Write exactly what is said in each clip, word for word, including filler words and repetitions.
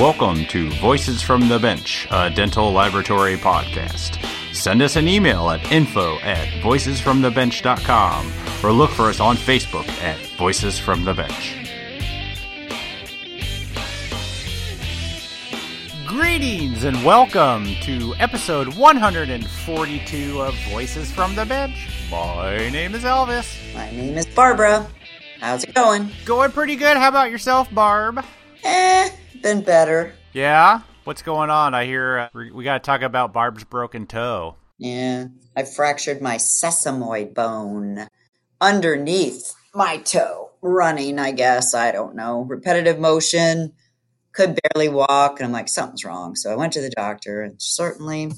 Welcome to Voices from the Bench, a dental laboratory podcast. Send us an email at info at voices from the bench dot com or look for us on Facebook at Voices from the Bench. Greetings and welcome to episode one forty-two of Voices from the Bench. My name is Elvis. My name is Barbara. How's it going? Going pretty good. How about yourself, Barb? Eh, been better. Yeah? What's going on? I hear uh, we got to talk about Barb's broken toe. Yeah, I fractured my sesamoid bone underneath my toe. Running, I guess. I don't know. Repetitive motion. Could barely walk, and I'm like, something's wrong. So I went to the doctor, and certainly, of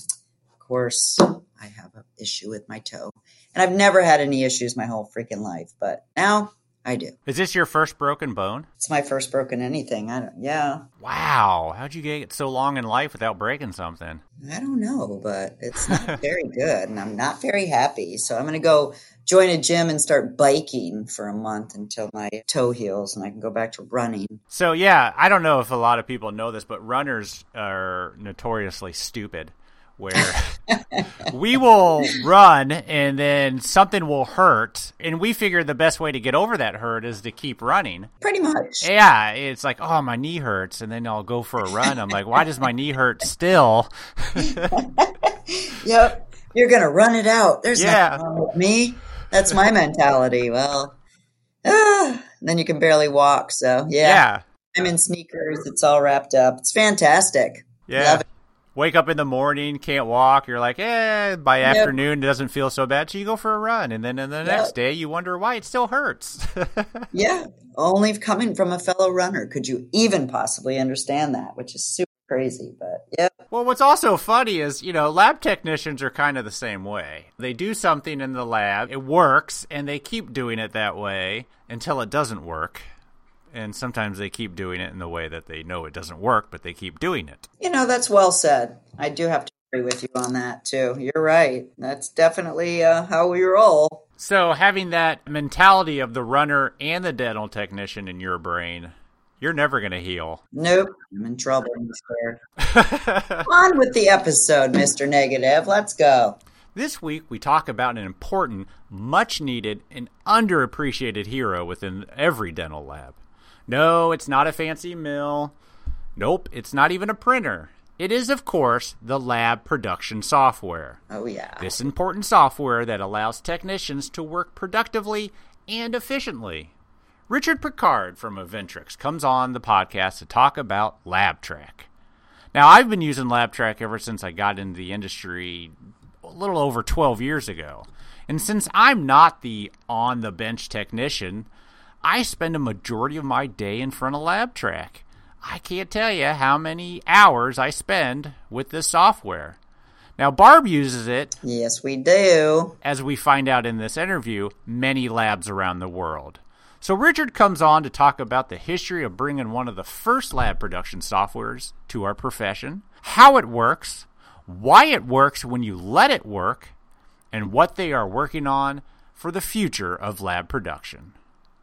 course, I have an issue with my toe. And I've never had any issues my whole freaking life, but now I do. Is this your first broken bone? It's my first broken anything. I don't, yeah. Wow. How'd you get so long in life without breaking something? I don't know, but it's not very good, and I'm not very happy. So I'm going to go join a gym and start biking for a month until my toe heals and I can go back to running. So, yeah, I don't know if a lot of people know this, but runners are notoriously stupid, where we will run and then something will hurt. And we figure the best way to get over that hurt is to keep running. Pretty much. Yeah. It's like, oh, my knee hurts. And then I'll go for a run. I'm like, why does my knee hurt still? Yep. You're going to run it out. There's yeah. nothing wrong with me. That's my mentality. Well, ah, then you can barely walk. So, yeah. yeah. I'm in sneakers. It's all wrapped up. It's fantastic. Yeah. Love it. Wake up in the morning, can't walk. You're like, eh, by yep. afternoon, it doesn't feel so bad. So you go for a run. And then the yep. next day, you wonder why it still hurts. Yeah. Only coming from a fellow runner could you even possibly understand that, which is super crazy, but yeah. Well, what's also funny is, you know, lab technicians are kind of the same way. They do something in the lab, it works, and they keep doing it that way until it doesn't work. And sometimes they keep doing it in the way that they know it doesn't work, but they keep doing it. You know, that's well said. I do have to agree with you on that, too. You're right. That's definitely uh, how we roll. So having that mentality of the runner and the dental technician in your brain, you're never going to heal. Nope. I'm in trouble, mister. On with the episode, Mister Negative. Let's go. This week, we talk about an important, much-needed, and underappreciated hero within every dental lab. No, it's not a fancy mill. Nope, it's not even a printer. It is, of course, the lab production software. Oh, yeah. This important software that allows technicians to work productively and efficiently. Richard Picard from Inventrix comes on the podcast to talk about LabTrack. Now, I've been using LabTrack ever since I got into the industry a little over twelve years ago. And since I'm not the on-the-bench technician, I spend a majority of my day in front of LabTrack. I can't tell you how many hours I spend with this software. Now, Barb uses it. Yes, we do. As we find out in this interview, many labs around the world. So Richard comes on to talk about the history of bringing one of the first lab production softwares to our profession, how it works, why it works when you let it work, and what they are working on for the future of lab production.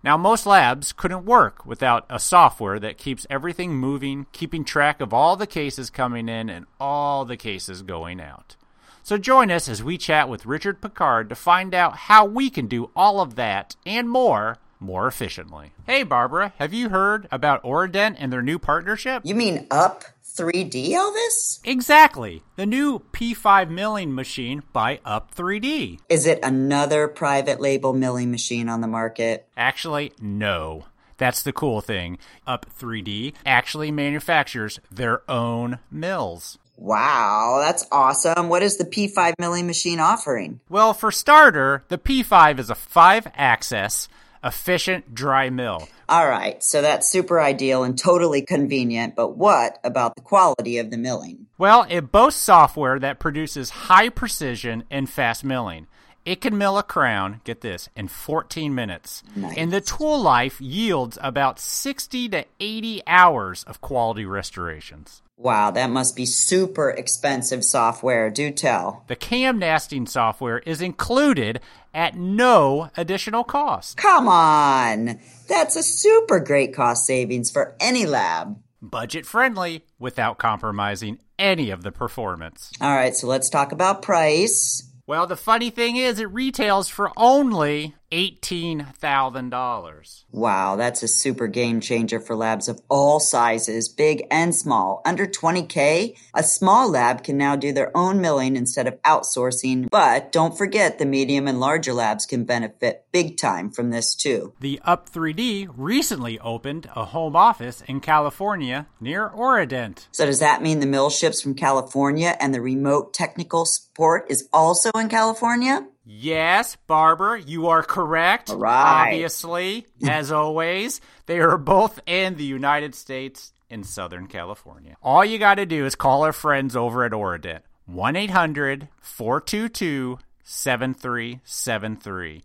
Now, most labs couldn't work without a software that keeps everything moving, keeping track of all the cases coming in and all the cases going out. So join us as we chat with Richard Picard to find out how we can do all of that and more more efficiently. Hey, Barbara, have you heard about Oradent and their new partnership? You mean Up three D, Elvis? Exactly. The new P five milling machine by Up three D. Is it another private label milling machine on the market? Actually, no. That's the cool thing. Up three D actually manufactures their own mills. Wow, that's awesome. What is the P five milling machine offering? Well, for starter, the P five is a five-axis efficient dry mill. All right, so that's super ideal and totally convenient, but what about the quality of the milling? Well, it boasts software that produces high precision and fast milling. It can mill a crown, get this, in fourteen minutes. Nice. And the tool life yields about sixty to eighty hours of quality restorations. Wow, that must be super expensive software. Do tell. The cam nesting software is included at no additional cost. Come on. That's a super great cost savings for any lab. budget-friendly without compromising any of the performance. All right, so let's talk about price. Well, the funny thing is it retails for only eighteen thousand dollars. Wow, that's a super game changer for labs of all sizes, big and small. Under twenty K, a small lab can now do their own milling instead of outsourcing. But don't forget the medium and larger labs can benefit big time from this too. The Up three D recently opened a home office in California near Oradent. So does that mean the mill ships from California and the remote technical support is also in California? Yes, Barbara, you are correct. All right. Obviously, as always, they are both in the United States in Southern California. All you got to do is call our friends over at Oradent, one eight hundred, four two two, seven three seven three,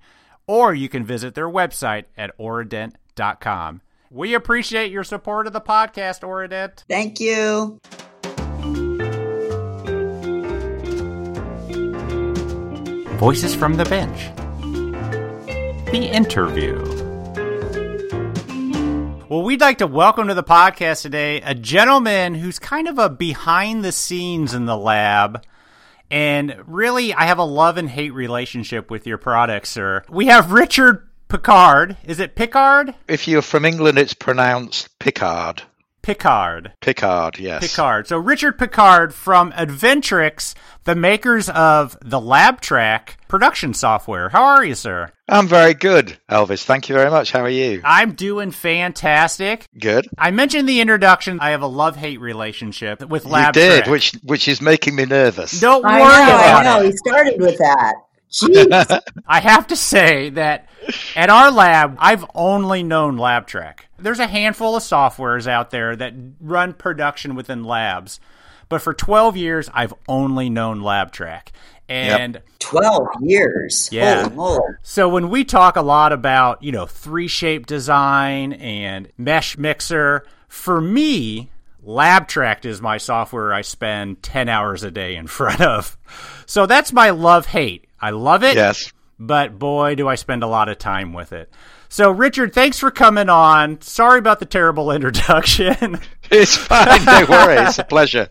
or you can visit their website at oradent dot com. We appreciate your support of the podcast, Oradent. Thank you. Voices from the Bench. The Interview. Well, we'd like to welcome to the podcast today a gentleman who's kind of a behind the scenes in the lab. And really, I have a love and hate relationship with your product, sir. We have Richard Picard. Is it Picard? If you're from England, it's pronounced Picard. Picard. Picard, yes. Picard. So Richard Picard from Inventrix, the makers of the LabTrack production software. How are you, sir? I'm very good, Elvis. Thank you very much. How are you? I'm doing fantastic. Good. I mentioned the introduction. I have a love-hate relationship with LabTrack. You did, which, which is making me nervous. Don't worry I know, about I know. It. He started with that. Jeez. I have to say that at our lab, I've only known LabTrack. There's a handful of softwares out there that run production within labs, but for twelve years, I've only known LabTrack. And yep. twelve years. Yeah. Oh, oh. So when we talk a lot about, you know, three shape design and MeshMixer, for me, LabTrack is my software I spend ten hours a day in front of. So that's my love-hate. I love it, yes, but boy, do I spend a lot of time with it. So, Richard, thanks for coming on. Sorry about the terrible introduction. It's fine. Don't worry. It's a pleasure.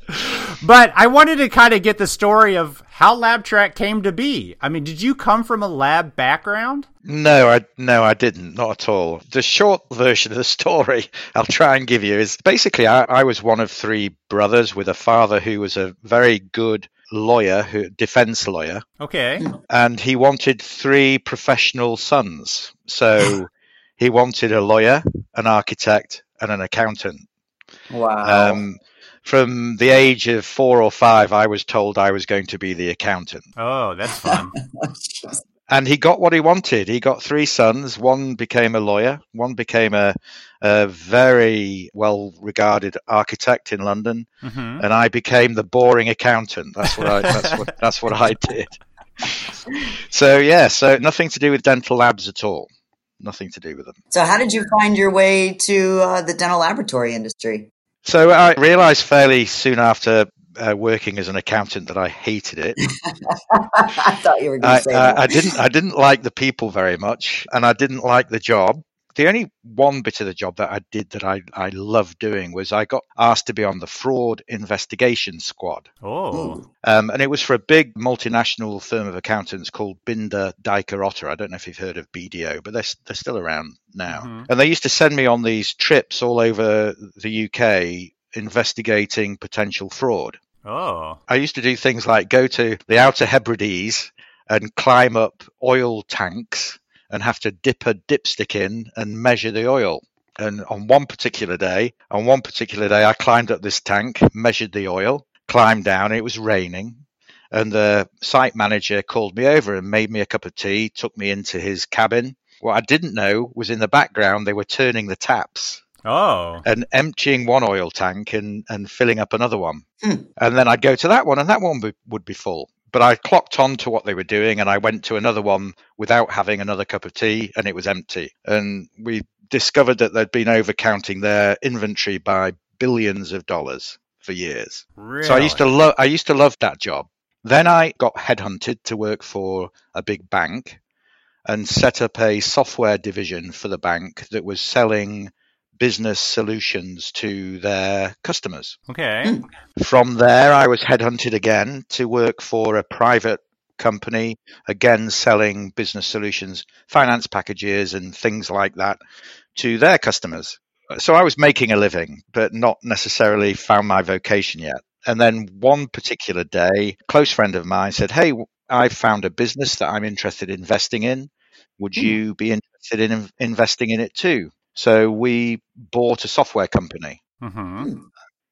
But I wanted to kind of get the story of how LabTrack came to be. I mean, did you come from a lab background? No, I no, I didn't. Not at all. The short version of the story I'll try and give you is basically I, I was one of three brothers with a father who was a very good lawyer, who defense lawyer. Okay. And he wanted three professional sons. So he wanted a lawyer, an architect, and an accountant. Wow. Um, from the age of four or five, I was told I was going to be the accountant. Oh, that's fun. And he got what he wanted. He got three sons. One became a lawyer. One became a, a very well-regarded architect in London. Mm-hmm. And I became the boring accountant. That's what I, that's what, that's what I did. So, yeah, so nothing to do with dental labs at all. Nothing to do with them. So how did you find your way to uh, the dental laboratory industry? So I realized fairly soon after Uh, working as an accountant that I hated it. I thought you were going to say that. I, I didn't. I didn't like the people very much, and I didn't like the job. The only one bit of the job that I did that I, I loved doing was I got asked to be on the fraud investigation squad. Oh, um, and it was for a big multinational firm of accountants called Binder Dijker Otte. I don't know if you've heard of B D O, but they're they're still around now. Mm-hmm. And they used to send me on these trips all over the U K, investigating potential fraud. Oh. I used to do things like go to the Outer Hebrides and climb up oil tanks and have to dip a dipstick in and measure the oil. And on one particular day, on one particular day, I climbed up this tank, measured the oil, climbed down. It was raining. And the site manager called me over and made me a cup of tea, took me into his cabin. What I didn't know was in the background, they were turning the taps. Oh. And emptying one oil tank and, and filling up another one. Mm. And then I'd go to that one and that one be, would be full. But I clocked on to what they were doing and I went to another one without having another cup of tea and it was empty. And we discovered that they'd been overcounting their inventory by billions of dollars for years. Really? So I used to love I used to love that job. Then I got headhunted to work for a big bank and set up a software division for the bank that was selling business solutions to their customers. Okay. From there, I was headhunted again to work for a private company, again selling business solutions, finance packages and things like that to their customers. So I was making a living, but not necessarily found my vocation yet. And then one particular day, a close friend of mine said, hey, I found a business that I'm interested in investing in. Would you be interested in investing in it too? So we bought a software company. Mm-hmm.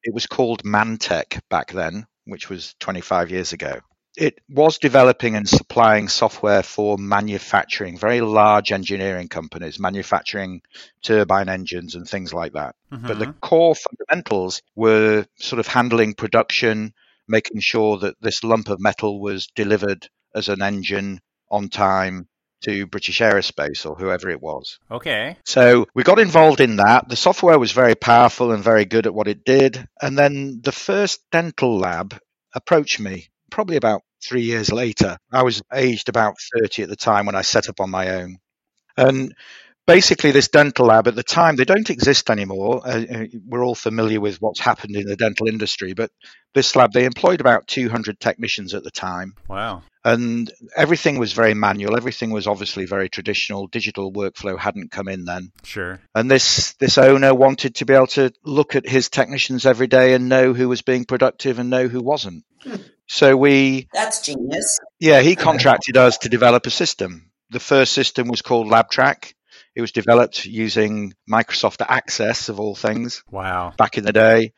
It was called Mantec back then, which was twenty-five years ago. It was developing and supplying software for manufacturing, very large engineering companies, manufacturing turbine engines and things like that. Mm-hmm. But the core fundamentals were sort of handling production, making sure that this lump of metal was delivered as an engine on time to British Aerospace or whoever it was. Okay. So we got involved in that. The software was very powerful and very good at what it did. And then the first dental lab approached me probably about three years later. I was aged about thirty at the time when I set up on my own. And basically this dental lab at the time, they don't exist anymore. Uh, we're all familiar with what's happened in the dental industry, but this lab, they employed about two hundred technicians at the time. Wow. And everything was very manual. Everything was obviously very traditional. Digital workflow hadn't come in then. Sure. And this this owner wanted to be able to look at his technicians every day and know who was being productive and know who wasn't. So we... That's genius. Yeah, he contracted us to develop a system. The first system was called LabTrack. It was developed using Microsoft Access, of all things. Wow. Back in the day.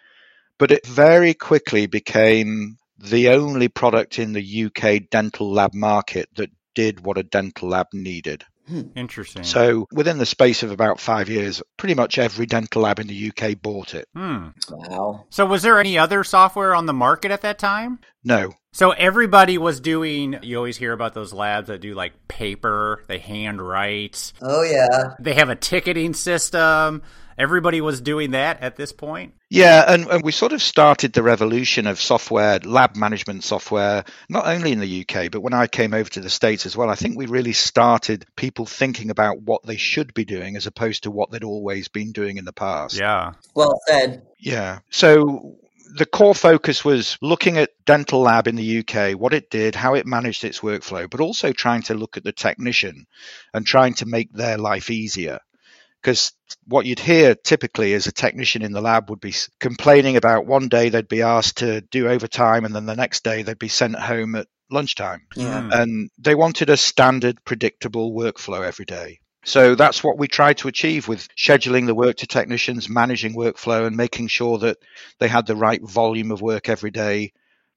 But it very quickly became the only product in the U K dental lab market that did what a dental lab needed. Interesting. So within the space of about five years, pretty much every dental lab in the U K bought it. Hmm. Wow. So was there any other software on the market at that time? No. So everybody was doing, you always hear about those labs that do like paper, they hand write. Oh, yeah. They have a ticketing system. Everybody was doing that at this point? Yeah, and, and we sort of started the revolution of software, lab management software, not only in the U K, but when I came over to the States as well. I think we really started people thinking about what they should be doing as opposed to what they'd always been doing in the past. Yeah. Well said. Yeah. So the core focus was looking at dental lab in the U K, what it did, how it managed its workflow, but also trying to look at the technician and trying to make their life easier. Because what you'd hear typically is a technician in the lab would be complaining about one day they'd be asked to do overtime and then the next day they'd be sent home at lunchtime. Yeah. And they wanted a standard, predictable workflow every day. So that's what we tried to achieve with scheduling the work to technicians, managing workflow and making sure that they had the right volume of work every day,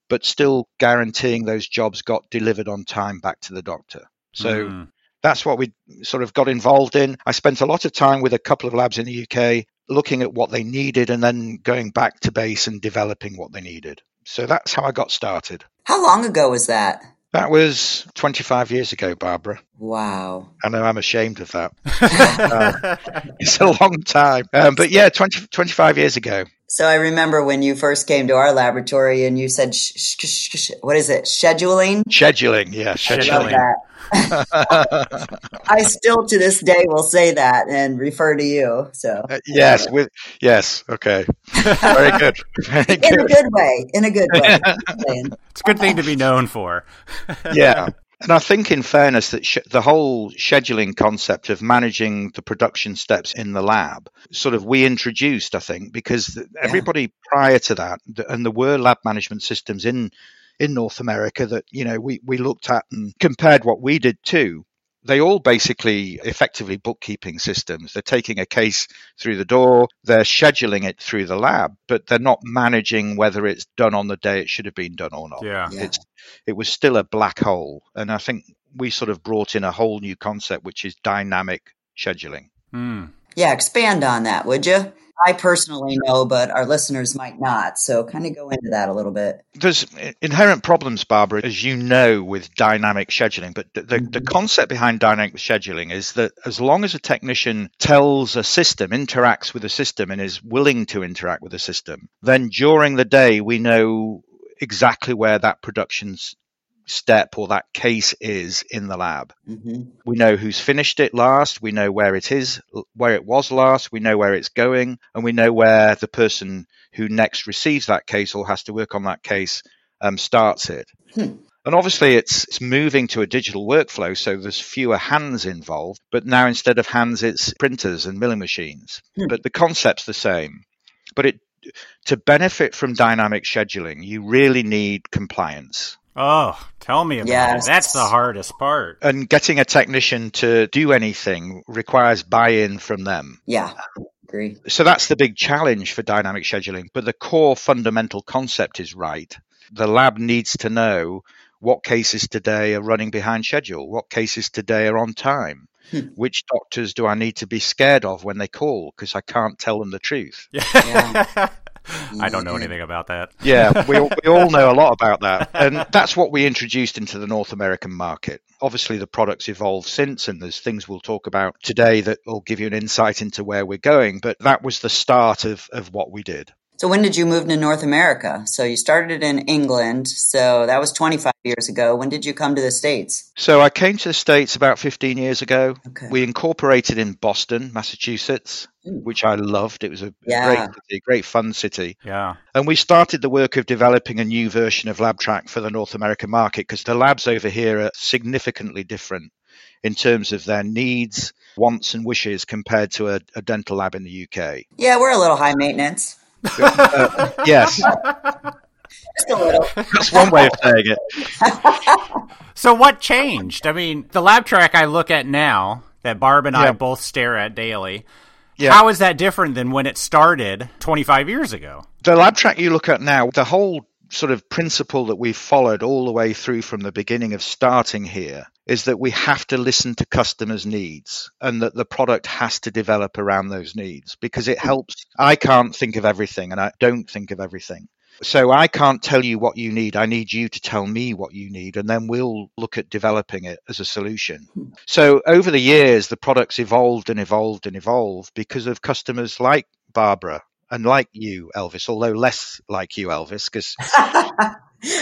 but still guaranteeing those jobs got delivered on time back to the doctor. So... Mm. That's what we sort of got involved in. I spent a lot of time with a couple of labs in the U K looking at what they needed and then going back to base and developing what they needed. So that's how I got started. How long ago was that? That was twenty-five years ago, Barbara. Wow. I know I'm ashamed of that. uh, it's a long time. Um, but yeah, twenty, twenty-five years ago. So I remember when you first came to our laboratory and you said, sh- sh- sh- sh- what is it, scheduling? Scheduling, yeah, scheduling. I love that. I still to this day will say that and refer to you. So uh, yes, with yes, okay, very good. Very in good. a good way. In a good way. It's a good thing to be known for. Yeah, and I think, in fairness, that sh- the whole scheduling concept of managing the production steps in the lab, sort of, we introduced, I think, because everybody yeah. prior to that, and there were lab management systems in. in North America that, you know, we, we looked at and compared what we did to. They all basically effectively bookkeeping systems. They're taking a case through the door, they're scheduling it through the lab, but they're not managing whether it's done on the day it should have been done or not. Yeah. Yeah. It's, it was still a black hole. And I think we sort of brought in a whole new concept, which is dynamic scheduling. Mm. Yeah, expand on that, would you? I personally know, but our listeners might not. So kind of go into that a little bit. There's inherent problems, Barbara, as you know, with dynamic scheduling. But the, the, the concept behind dynamic scheduling is that as long as a technician tells a system, interacts with a system and is willing to interact with a system, then during the day, we know exactly where that production's step or that case is in the lab. Mm-hmm. We know who's finished it last, we know where it is, where it was last, we know where it's going, and we know where the person who next receives that case or has to work on that case um, starts it. Hmm. And obviously it's, it's moving to a digital workflow, so there's fewer hands involved, but now instead of hands, it's printers and milling machines. Hmm. But the concept's the same. But it, to benefit from dynamic scheduling, you really need compliance. Oh, tell me about yes. it. That's the hardest part. And getting a technician to do anything requires buy-in from them. Yeah. Agree. So that's the big challenge for dynamic scheduling. But the core fundamental concept is right. The lab needs to know what cases today are running behind schedule, what cases today are on time, hmm. which doctors do I need to be scared of when they call because I can't tell them the truth. Yeah. I don't know anything about that. Yeah, we, we all know a lot about that. And that's what we introduced into the North American market. Obviously, the product's evolved since, and there's things we'll talk about today that will give you an insight into where we're going. But that was the start of, of what we did. So when did you move to North America? So you started in England. So that was twenty-five years ago. When did you come to the States? So I came to the States about fifteen years ago. Okay. We incorporated in Boston, Massachusetts, Ooh. which I loved. It was a yeah. great city, great fun city. Yeah. And we started the work of developing a new version of LabTrack for the North American market because the labs over here are significantly different in terms of their needs, wants, and wishes compared to a, a dental lab in the U K. Yeah, we're a little high maintenance. Uh, yes. Just a little. That's one way of saying it. So what changed? I mean, the LabTrack I look at now that Barb and yeah. I both stare at daily, yeah. how is that different than when it started twenty-five years ago? The LabTrack you look at now, the whole sort of principle that we've followed all the way through from the beginning of starting here is that we have to listen to customers' needs and that the product has to develop around those needs because it helps. I can't think of everything and I don't think of everything. So I can't tell you what you need. I need you to tell me what you need, and then we'll look at developing it as a solution. So over the years, the products evolved and evolved and evolved because of customers like Barbara and like you, Elvis, although less like you, Elvis, because...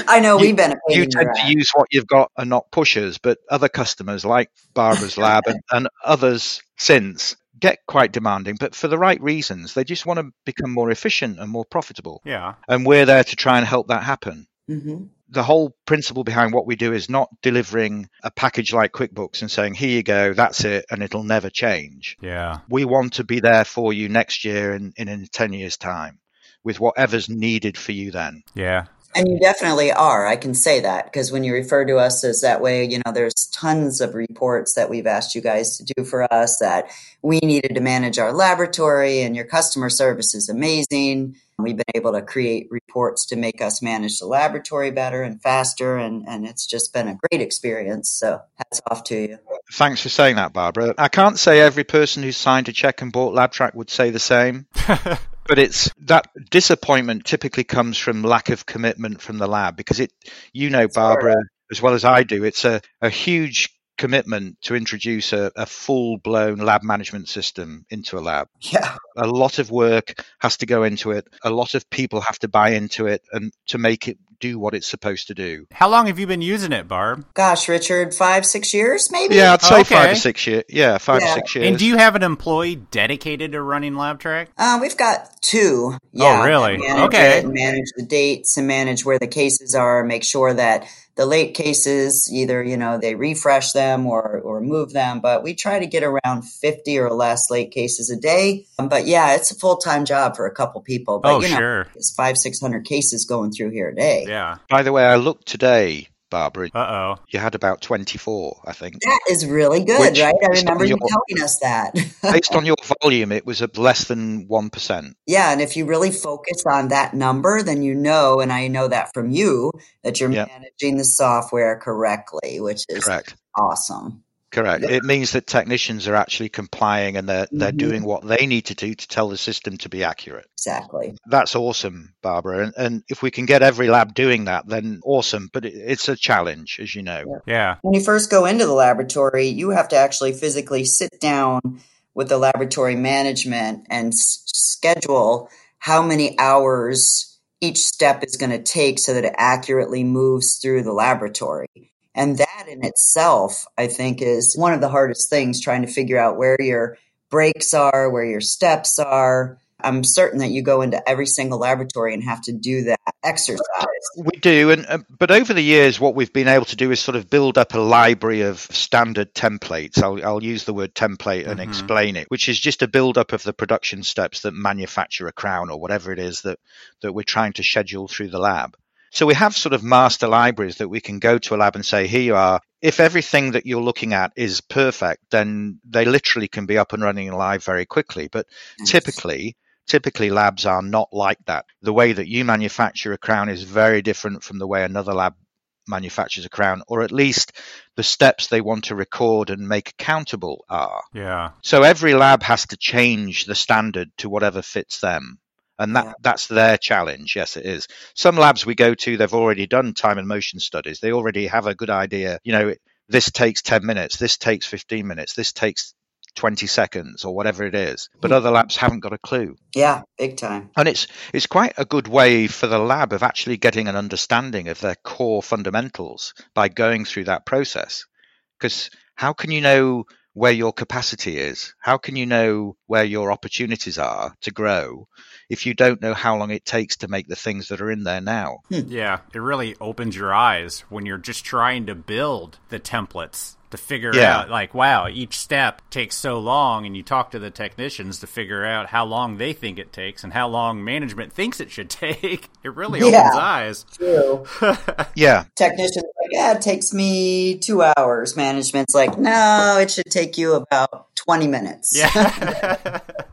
I know you, we've been. You tend to use what you've got and not pushers, but other customers like Barbara's Lab and, and others since get quite demanding, but for the right reasons. They just want to become more efficient and more profitable. Yeah. And we're there to try and help that happen. Mm-hmm. The whole principle behind what we do is not delivering a package like QuickBooks and saying, here you go, that's it, and it'll never change. Yeah. We want to be there for you next year and, and in ten years' time with whatever's needed for you then. Yeah. And you definitely are. I can say that because when you refer to us as that way, you know, there's tons of reports that we've asked you guys to do for us that we needed to manage our laboratory, and your customer service is amazing. We've been able to create reports to make us manage the laboratory better and faster. And, and it's just been a great experience. So hats off to you. Thanks for saying that, Barbara. I can't say every person who signed a check and bought LabTrack would say the same. But it's that disappointment typically comes from lack of commitment from the lab because it, you know, it's Barbara, hard. as well as I do, it's a, a huge commitment to introduce a, a full-blown lab management system into a lab. Yeah. A lot of work has to go into it. A lot of people have to buy into it and to make it do what it's supposed to do. How long have you been using it, Barb? Gosh, Richard, five, six years maybe? Yeah, I'd say oh, okay. five or six years. Yeah, five yeah. or six years. And do you have an employee dedicated to running LabTrack? Uh, we've got two. Yeah, oh, really? Manage okay. It, manage the dates and manage where the cases are, make sure that the late cases, either, you know, they refresh them or, or move them, but we try to get around fifty or less late cases a day. Um, but yeah, it's a full-time job for a couple people, but oh, you know, sure. it's five, six hundred cases going through here a day. Yeah. By the way, I looked today, Barbara. Uh-oh. You had about twenty-four, I think. That is really good, Which, right? I remember your, you telling us that. Based on your volume, it was less than one percent. Yeah, and if you really focus on that number, then you know, and I know that from you, that you're yeah. managing the software correctly, which is Correct. awesome. Correct. Yeah. It means that technicians are actually complying and they're, they're mm-hmm. doing what they need to do to tell the system to be accurate. Exactly. That's awesome, Barbara. And, and if we can get every lab doing that, then awesome. But it, it's a challenge, as you know. Yeah. yeah. When you first go into the laboratory, you have to actually physically sit down with the laboratory management and s- schedule how many hours each step is going to take so that it accurately moves through the laboratory. And that in itself, I think, is one of the hardest things, trying to figure out where your breaks are, where your steps are. I'm certain that you go into every single laboratory and have to do that exercise. We do. and uh, But over the years, what we've been able to do is sort of build up a library of standard templates. I'll, I'll use the word template and mm-hmm. explain it, which is just a build up of the production steps that manufacture a crown or whatever it is that, that we're trying to schedule through the lab. So we have sort of master libraries that we can go to a lab and say, here you are. If everything that you're looking at is perfect, then they literally can be up and running live very quickly. But nice. typically... Typically, labs are not like that. The way that you manufacture a crown is very different from the way another lab manufactures a crown, or at least the steps they want to record and make accountable are. Yeah. So every lab has to change the standard to whatever fits them. And that, yeah. that's their challenge. Yes, it is. Some labs we go to, they've already done time and motion studies. They already have a good idea. You know, this takes ten minutes. This takes fifteen minutes. This takes twenty seconds or whatever it is, but other labs haven't got a clue. Yeah, big time. And it's it's quite a good way for the lab of actually getting an understanding of their core fundamentals by going through that process. Because how can you know where your capacity is? How can you know where your opportunities are to grow if you don't know how long it takes to make the things that are in there now? Yeah, it really opens your eyes when you're just trying to build the templates to figure yeah. out, like, wow, each step takes so long, and you talk to the technicians to figure out how long they think it takes and how long management thinks it should take. It really yeah, opens eyes. True. yeah. Technicians are like, yeah, it takes me two hours. Management's like, no, it should take you about twenty minutes. Yeah.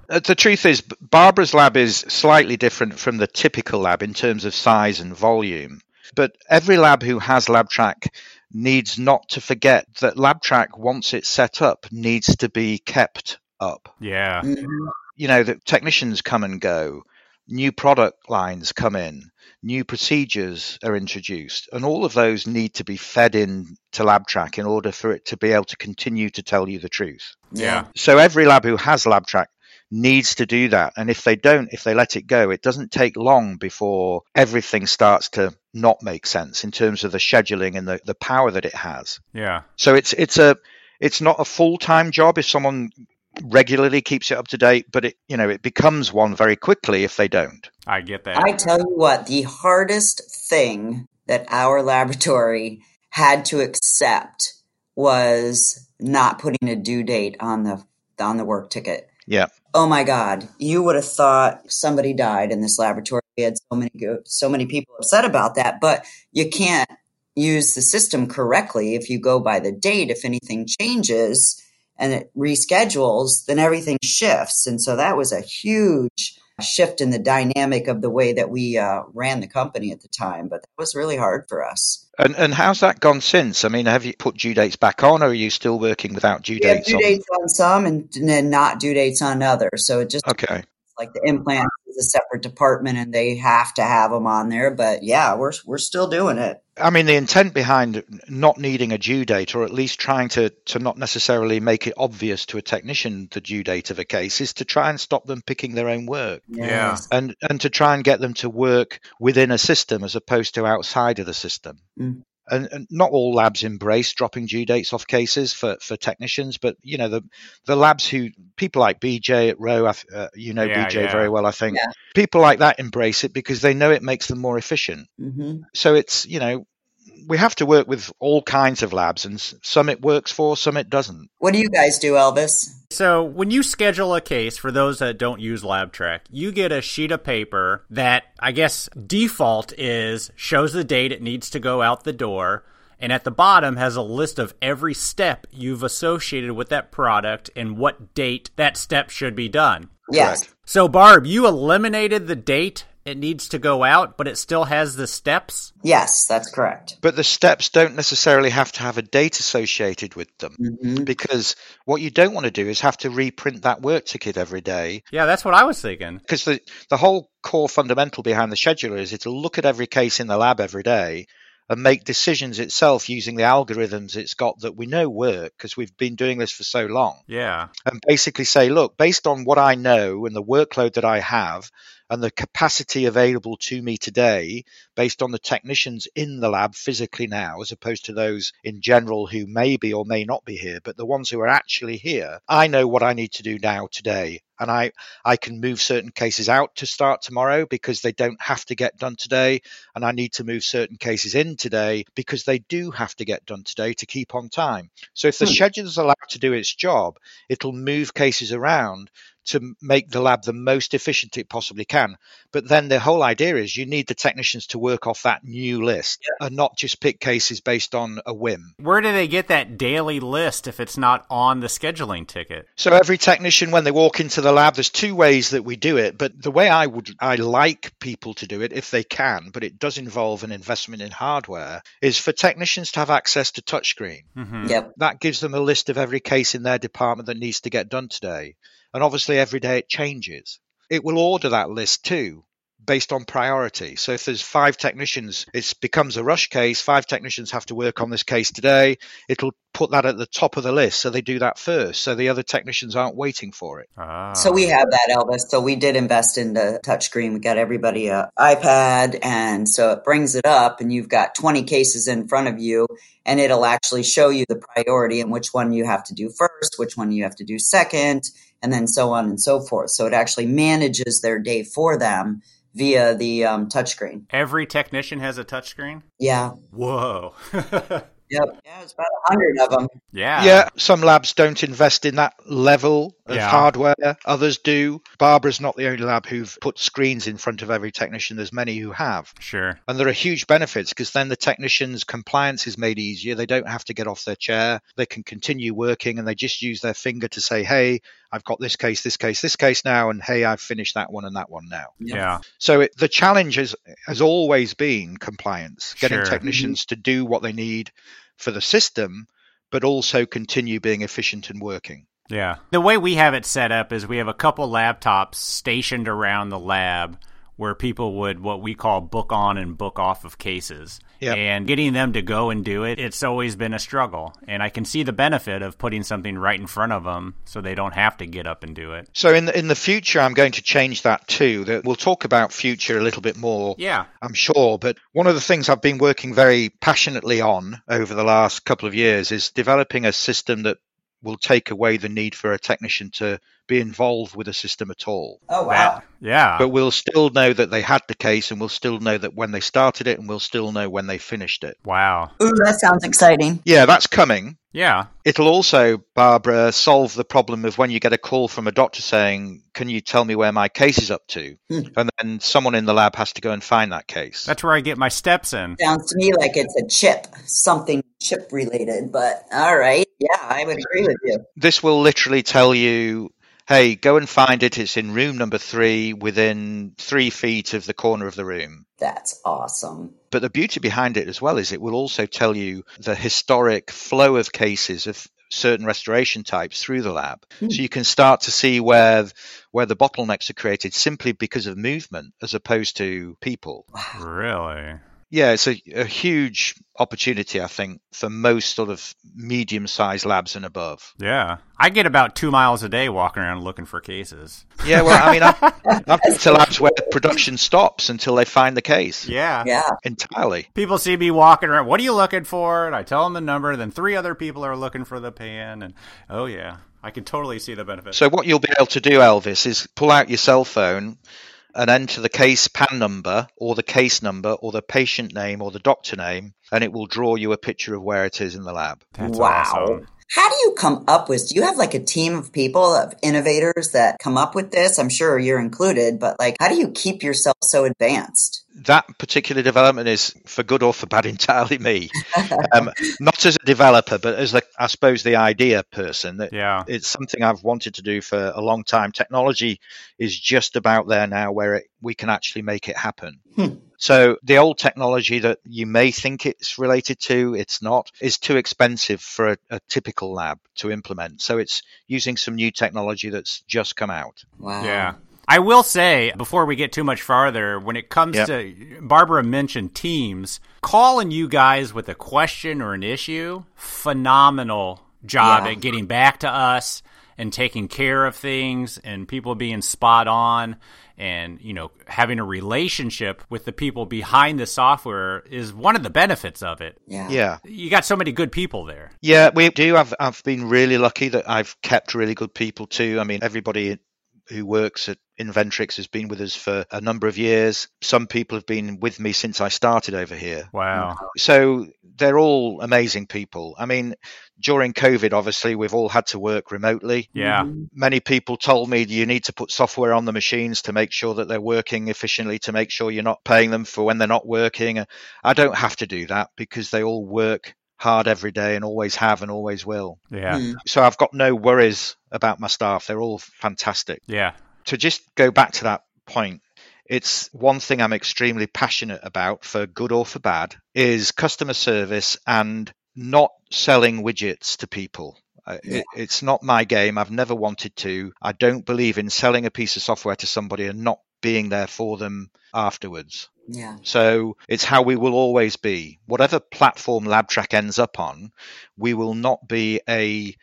The truth is, Barbara's lab is slightly different from the typical lab in terms of size and volume. But every lab who has LabTrack needs not to forget that LabTrack, once it's set up, needs to be kept up. Yeah. You know, the technicians come and go, new product lines come in, new procedures are introduced, and all of those need to be fed in to LabTrack in order for it to be able to continue to tell you the truth. Yeah. So every lab who has LabTrack needs to do that. And if they don't, if they let it go, it doesn't take long before everything starts to not make sense in terms of the scheduling and the, the power that it has. Yeah. So it's it's a it's not a full-time job if someone regularly keeps it up to date, but it you know it becomes one very quickly if they don't. I get that. I tell you what, the hardest thing that our laboratory had to accept was not putting a due date on the on the work ticket. Yeah. Oh my God, you would have thought somebody died in this laboratory. We had so many so many people upset about that, but you can't use the system correctly if you go by the date. If anything changes and it reschedules, then everything shifts. And so that was a huge shift in the dynamic of the way that we uh, ran the company at the time. But that was really hard for us. And and how's that gone since? I mean, have you put due dates back on, or are you still working without due we dates? Have due on? dates on some and, and not due dates on others. So it just okay. Like the implant is a separate department, and they have to have them on there. But yeah, we're we're still doing it. I mean, the intent behind not needing a due date, or at least trying to to not necessarily make it obvious to a technician the due date of a case, is to try and stop them picking their own work. Yes. Yeah, and and to try and get them to work within a system as opposed to outside of the system. Mm. And, and not all labs embrace dropping due dates off cases for, for technicians, but you know the the labs who people like B J at Rowe, uh, you know yeah, B J yeah. very well, I think. Yeah. People like that embrace it because they know it makes them more efficient. Mm-hmm. So it's you know we have to work with all kinds of labs, and some it works for, some it doesn't. What do you guys do, Elvis? So when you schedule a case, for those that don't use LabTrack, you get a sheet of paper that I guess default is shows the date it needs to go out the door. And at the bottom has a list of every step you've associated with that product and what date that step should be done. Yes. Correct. So Barb, you eliminated the date it needs to go out, but it still has the steps? Yes, that's correct. But the steps don't necessarily have to have a date associated with them, mm-hmm. because what you don't want to do is have to reprint that work ticket every day. Yeah, that's what I was thinking. Because the, the whole core fundamental behind the scheduler is it'll look at every case in the lab every day and make decisions itself using the algorithms it's got that we know work because we've been doing this for so long. Yeah. And basically say, look, based on what I know and the workload that I have, and the capacity available to me today based on the technicians in the lab physically now, as opposed to those in general who may be or may not be here, but the ones who are actually here, I know what I need to do now today. And I, I can move certain cases out to start tomorrow because they don't have to get done today. And I need to move certain cases in today because they do have to get done today to keep on time. So if the hmm. schedule is allowed to do its job, it'll move cases around to make the lab the most efficient it possibly can. But then the whole idea is you need the technicians to work off that new list yeah. and not just pick cases based on a whim. Where do they get that daily list if it's not on the scheduling ticket? So every technician, when they walk into the lab, there's two ways that we do it. But the way I would, I like people to do it if they can, but it does involve an investment in hardware, is for technicians to have access to touchscreen. Mm-hmm. Yep. That gives them a list of every case in their department that needs to get done today. And obviously, every day it changes. It will order that list too, based on priority. So if there's five technicians, it becomes a rush case. Five technicians have to work on this case today. It'll put that at the top of the list. So they do that first. So the other technicians aren't waiting for it. Ah. So we have that, Elvis. So we did invest in the touchscreen. We got everybody an iPad. And so it brings it up and you've got twenty cases in front of you. And it'll actually show you the priority and which one you have to do first, which one you have to do second, and then so on and so forth. So it actually manages their day for them via the um, touchscreen. Every technician has a touchscreen? Yeah. Whoa. Yep. Yeah, it's about a hundred of them. Yeah. Yeah. Some labs don't invest in that level of yeah. hardware. Others do. Barbara's not the only lab who've put screens in front of every technician. There's many who have. Sure. And there are huge benefits because then the technicians' compliance is made easier. They don't have to get off their chair. They can continue working and they just use their finger to say, hey, I've got this case, this case, this case now, and hey, I've finished that one and that one now. Yeah. So it, the challenge has, has always been compliance, getting sure. technicians mm-hmm. to do what they need for the system, but also continue being efficient and working. Yeah. The way we have it set up is we have a couple laptops stationed around the lab where people would, what we call, book on and book off of cases. Yep. And getting them to go and do it, it's always been a struggle. And I can see the benefit of putting something right in front of them so they don't have to get up and do it. So in the, in the future, I'm going to change that too. We'll talk about future a little bit more, yeah. I'm sure. But one of the things I've been working very passionately on over the last couple of years is developing a system that will take away the need for a technician to be involved with a system at all. Oh, wow. Yeah. But we'll still know that they had the case and we'll still know that when they started it and we'll still know when they finished it. Wow. Ooh, that sounds exciting. Yeah, that's coming. Yeah. It'll also, Barbara, solve the problem of when you get a call from a doctor saying, can you tell me where my case is up to? Hmm. And then someone in the lab has to go and find that case. That's where I get my steps in. Sounds to me like it's a chip, something chip related, but all right. Yeah, I would agree with you. This will literally tell you, hey, go and find it. It's in room number three within three feet of the corner of the room. That's awesome. But the beauty behind it as well is it will also tell you the historic flow of cases of certain restoration types through the lab. Hmm. So you can start to see where where the bottlenecks are created simply because of movement as opposed to people. Wow. Really? Yeah, it's a, a huge opportunity, I think, for most sort of medium-sized labs and above. Yeah. I get about two miles a day walking around looking for cases. Yeah, well, I mean, I've, I've been to labs where production stops until they find the case. Yeah. Yeah. Entirely. People see me walking around, what are you looking for? And I tell them the number, then three other people are looking for the pan, and oh, yeah. I can totally see the benefit. So what you'll be able to do, Elvis, is pull out your cell phone and enter the case P A N number or the case number or the patient name or the doctor name, and it will draw you a picture of where it is in the lab. That's wow. Awesome. How do you come up with, do you have like a team of people, of innovators that come up with this? I'm sure you're included, but like, how do you keep yourself so advanced? That particular development is, for good or for bad, entirely me. um, not as a developer, but as, the, I suppose, the idea person. That yeah. It's something I've wanted to do for a long time. Technology is just about there now where it, we can actually make it happen. Hmm. So the old technology that you may think it's related to, it's not, is too expensive for a, a typical lab to implement. So it's using some new technology that's just come out. Wow. Yeah. I will say, before we get too much farther, when it comes yep. to, Barbara mentioned teams, calling you guys with a question or an issue, phenomenal job yeah. at getting back to us. and taking care of things and people being spot on and, you know, having a relationship with the people behind the software is one of the benefits of it. Yeah. Yeah. You got so many good people there. Yeah, we do. I've, I've been really lucky that I've kept really good people too. I mean, everybody who works at Inventrix has been with us for a number of years. Some people have been with me since I started over here. Wow. So they're all amazing people. I mean, during COVID, obviously, we've all had to work remotely. Yeah. Many people told me you need to put software on the machines to make sure that they're working efficiently, to make sure you're not paying them for when they're not working. I don't have to do that because they all work hard every day and always have and always will. Yeah. Mm. So I've got no worries about my staff. They're all fantastic. Yeah. To just go back to that point, it's one thing I'm extremely passionate about, for good or for bad, is customer service and not selling widgets to people. Yeah. It, it's not my game. I've never wanted to. I don't believe in selling a piece of software to somebody and not being there for them afterwards. Yeah. So it's how we will always be. Whatever platform LabTrack ends up on, we will not be a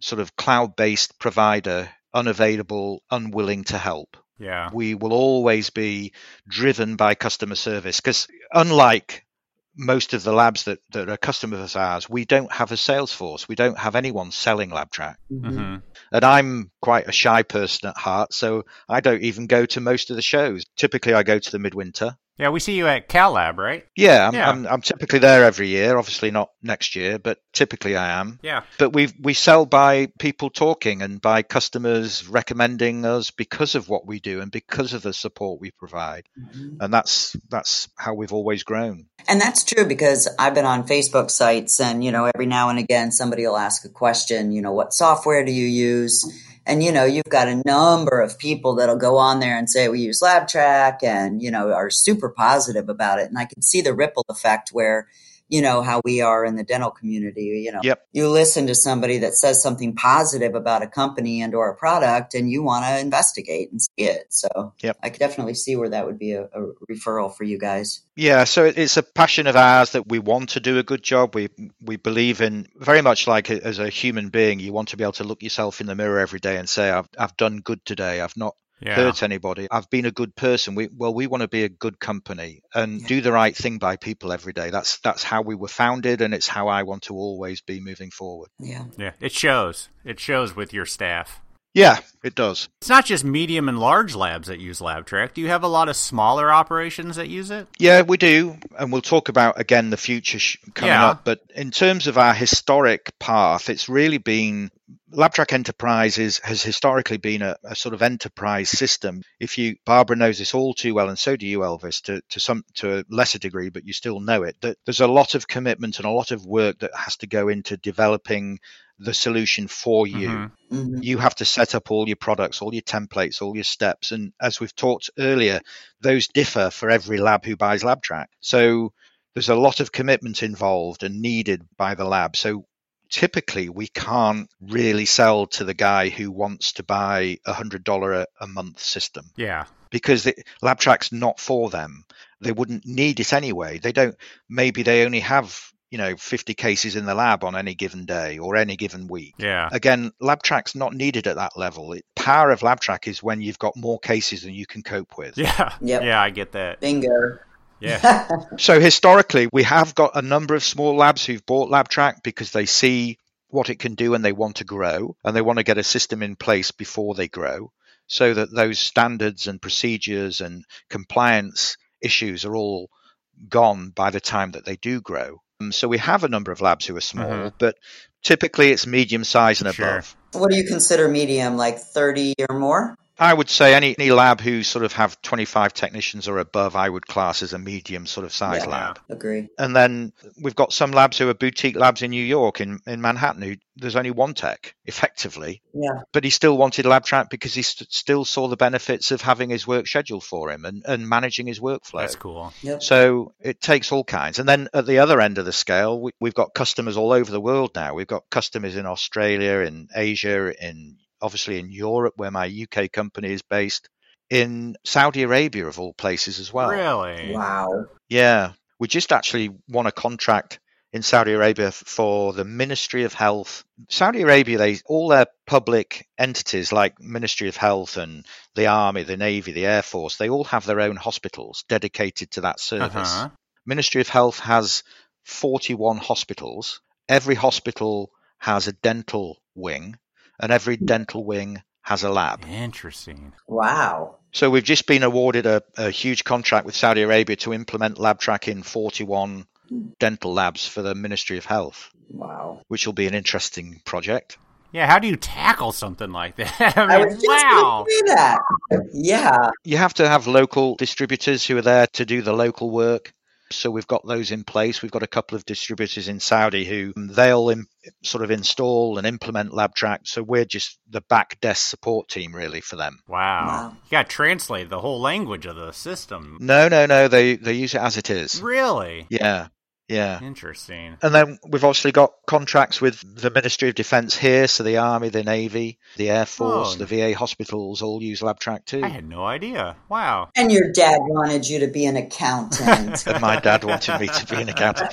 sort of cloud-based provider, unavailable, unwilling to help. Yeah. We will always be driven by customer service, because unlike most of the labs that, that are customers of ours, we don't have a sales force. We don't have anyone selling LabTrack. Mm-hmm. And I'm quite a shy person at heart, so I don't even go to most of the shows. Typically, I go to the Midwinter. Yeah, we see you at CalLab, right? Yeah, I'm, yeah. I'm, I'm typically there every year. Obviously not next year, but typically I am. Yeah. But we we sell by people talking and by customers recommending us because of what we do and because of the support we provide. Mm-hmm. And that's that's how we've always grown. And that's true, because I've been on Facebook sites and, you know, every now and again somebody will ask a question, you know, what software do you use? And, you know, you've got a number of people that'll go on there and say, we use LabTrack, and, you know, are super positive about it. And I can see the ripple effect where, you know, how we are in the dental community, you know, yep. You listen to somebody that says something positive about a company and or a product, and you want to investigate and see it. So yep. I could definitely see where that would be a, a referral for you guys. Yeah, so it's a passion of ours that we want to do a good job. We we believe in, very much like a, as a human being, you want to be able to look yourself in the mirror every day and say, I've I've done good today. I've not yeah. hurt anybody. I've been a good person. We well, we want to be a good company and yeah. do the right thing by people every day. That's that's how we were founded, and it's how I want to always be moving forward. Yeah, yeah, it shows. It shows with your staff. Yeah, it does. It's not just medium and large labs that use LabTrack. Do you have a lot of smaller operations that use it? Yeah, we do. And we'll talk about, again, the future sh- coming yeah. up. But in terms of our historic path, it's really been LabTrack Enterprises has historically been a, a sort of enterprise system. If you, Barbara knows this all too well, and so do you, Elvis, to, to some to a lesser degree, but you still know it, that there's a lot of commitment and a lot of work that has to go into developing the solution for you. Mm-hmm. Mm-hmm. You have to set up all your products, all your templates, all your steps. And as we've talked earlier, those differ for every lab who buys LabTrack. So there's a lot of commitment involved and needed by the lab. So typically, we can't really sell to the guy who wants to buy a one hundred dollars a month system. Yeah. Because the, LabTrack's not for them. They wouldn't need it anyway. They don't, maybe they only have, you know, fifty cases in the lab on any given day or any given week. Yeah. Again, LabTrack's not needed at that level. It, power of LabTrack is when you've got more cases than you can cope with. Yeah. Yep. Yeah, I get that. Bingo. Yeah. So historically, we have got a number of small labs who've bought LabTrack because they see what it can do and they want to grow and they want to get a system in place before they grow so that those standards and procedures and compliance issues are all gone by the time that they do grow. So we have a number of labs who are small, mm-hmm. but typically it's medium size and sure. above. What do you consider medium, like thirty or more? I would say any, any lab who sort of have twenty-five technicians or above, I would class as a medium sort of size yeah, lab. Agree. And then we've got some labs who are boutique labs in New York, in, in Manhattan, who there's only one tech, effectively. Yeah. But he still wanted LabTrack because he st- still saw the benefits of having his work scheduled for him and, and managing his workflow. That's cool. Yep. So it takes all kinds. And then at the other end of the scale, we, we've got customers all over the world now. We've got customers in Australia, in Asia, in obviously in Europe, where my U K company is based, in Saudi Arabia, of all places as well. Really? Wow. Yeah. We just actually won a contract in Saudi Arabia for the Ministry of Health. Saudi Arabia, they all their public entities like Ministry of Health and the Army, the Navy, the Air Force, they all have their own hospitals dedicated to that service. Uh-huh. Ministry of Health has forty-one hospitals. Every hospital has a dental wing, and every dental wing has a lab. Interesting. Wow. So we've just been awarded a, a huge contract with Saudi Arabia to implement LabTrack in forty-one dental labs for the Ministry of Health. Wow. Which will be an interesting project. Yeah, how do you tackle something like that? I mean, I was just wow. going to say that. Yeah. You have to have local distributors who are there to do the local work. So we've got those in place. We've got a couple of distributors in Saudi who they'll in, sort of install and implement LabTrack. So we're just the back desk support team, really, for them. Wow. wow. You got to translate the whole language of the system. No, no, no. They, they use it as it is. Really? Yeah. Yeah. Interesting. And then we've obviously got contracts with the Ministry of Defense here. So the Army, the Navy, the Air Force, oh. the V A hospitals all use LabTrack too. I had no idea. Wow. And your dad wanted you to be an accountant. And my dad wanted me to be an accountant.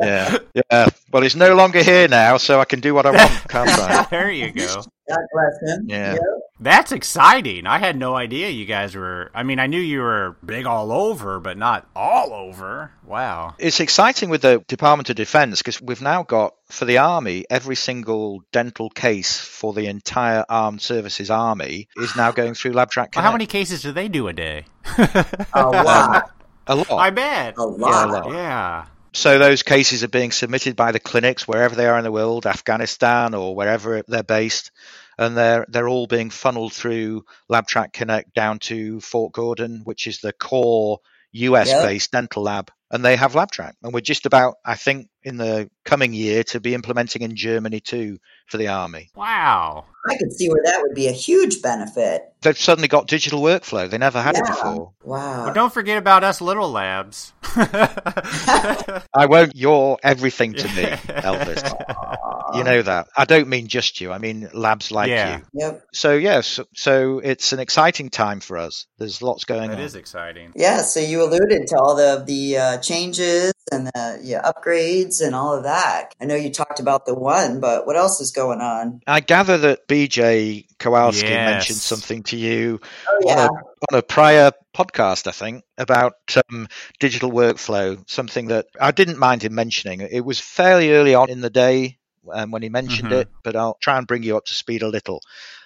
Yeah. yeah. Well, he's no longer here now, so I can do what I want, can't I? There you go. God bless him. Yeah. yeah. That's exciting. I had no idea you guys were, I mean, I knew you were big all over, but not all over. Wow. It's exciting with the Department of Defense because we've now got, for the Army, every single dental case for the entire Armed Services Army is now going through LabTrack Connect. Well, how many cases do they do a day? a lot. A lot. I bet. A lot. Yeah. A lot. yeah. So those cases are being submitted by the clinics wherever they are in the world, Afghanistan or wherever they're based, and they're they're all being funneled through LabTrack Connect down to Fort Gordon, which is the core U S-based yep. dental lab, and they have LabTrack. And we're just about, I think, in the coming year to be implementing in Germany too for the Army. Wow. I could see where that would be a huge benefit. They've suddenly got digital workflow. They never had yeah. it before. Wow. Well, don't forget about us little labs. I won't. You're everything to me, Elvis. Aww. You know that. I don't mean just you. I mean labs like yeah. you. Yep. So, yes. Yeah, so, so it's an exciting time for us. There's lots going it on. It is exciting. Yeah. So you alluded to all the, the uh, changes and the yeah, upgrades and all of that. I know you talked about the one, but what else is going on? I gather that B J Kowalski yes. mentioned something to you oh, yeah. on, a, on a prior podcast, I think, about um, digital workflow, something that I didn't mind him mentioning. It was fairly early on in the day um, when he mentioned mm-hmm. it, but I'll try and bring you up to speed a little.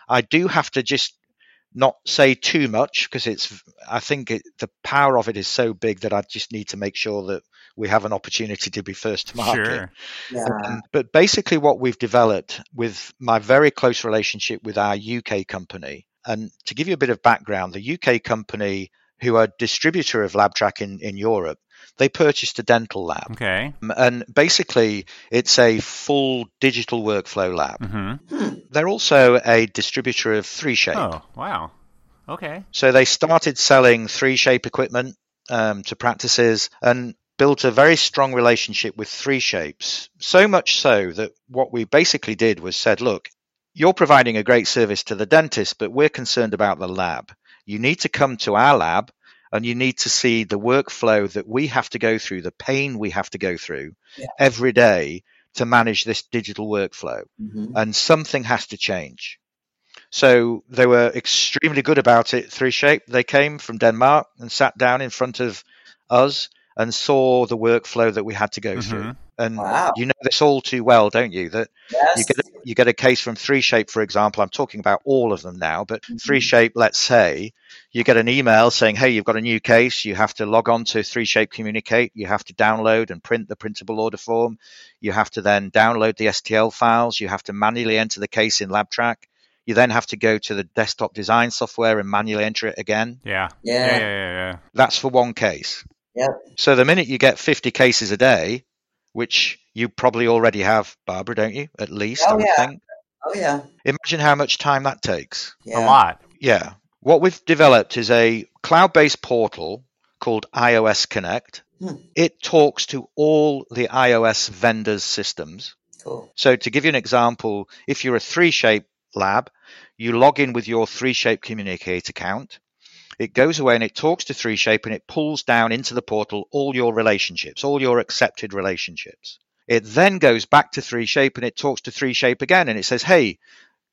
I do have to just not say too much because it's. I think it, the power of it is so big that I just need to make sure that we have an opportunity to be first to market. Sure. Yeah. Um, but basically what we've developed with my very close relationship with our U K company, and to give you a bit of background, the U K company who are distributor of LabTrack in, in Europe, they purchased a dental lab. Okay. And basically, it's a full digital workflow lab. Mm-hmm. They're also a distributor of three shape. Oh, wow. Okay. So they started selling three shape equipment um, to practices and built a very strong relationship with three shape. So much so that what we basically did was said, look, you're providing a great service to the dentist, but we're concerned about the lab. You need to come to our lab and you need to see the workflow that we have to go through, the pain we have to go through yeah. every day to manage this digital workflow. Mm-hmm. And something has to change. So they were extremely good about it, three shape. They came from Denmark and sat down in front of us and saw the workflow that we had to go mm-hmm. through. And wow. you know this all too well, don't you? That yes. you, get a, you get a case from three shape, for example. I'm talking about all of them now, but mm-hmm. three shape, let's say, you get an email saying, hey, you've got a new case. You have to log on to three shape Communicate. You have to download and print the printable order form. You have to then download the S T L files. You have to manually enter the case in LabTrack. You then have to go to the desktop design software and manually enter it again. Yeah. Yeah. yeah, yeah, yeah. That's for one case. Yep. So the minute you get fifty cases a day, which you probably already have, Barbara, don't you? At least, oh, I would yeah. think. Oh, yeah. Imagine how much time that takes. Yeah. A lot. Yeah. What we've developed is a cloud-based portal called iOS Connect. Hmm. It talks to all the iOS vendors' systems. Cool. So to give you an example, if you're a three shape lab, you log in with your three shape Communicate account. It goes away and it talks to three shape and it pulls down into the portal all your relationships, all your accepted relationships. It then goes back to three shape and it talks to three shape again, and it says, hey,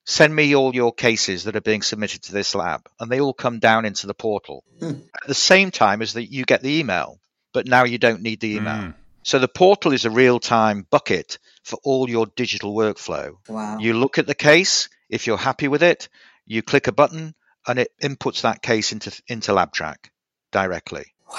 send me all your cases that are being submitted to this lab. And they all come down into the portal mm. at the same time as that you get the email, but now you don't need the email. Mm. So the portal is a real-time bucket for all your digital workflow. Wow. You look at the case. If you're happy with it, you click a button and it inputs that case into, into LabTrack directly. Wow.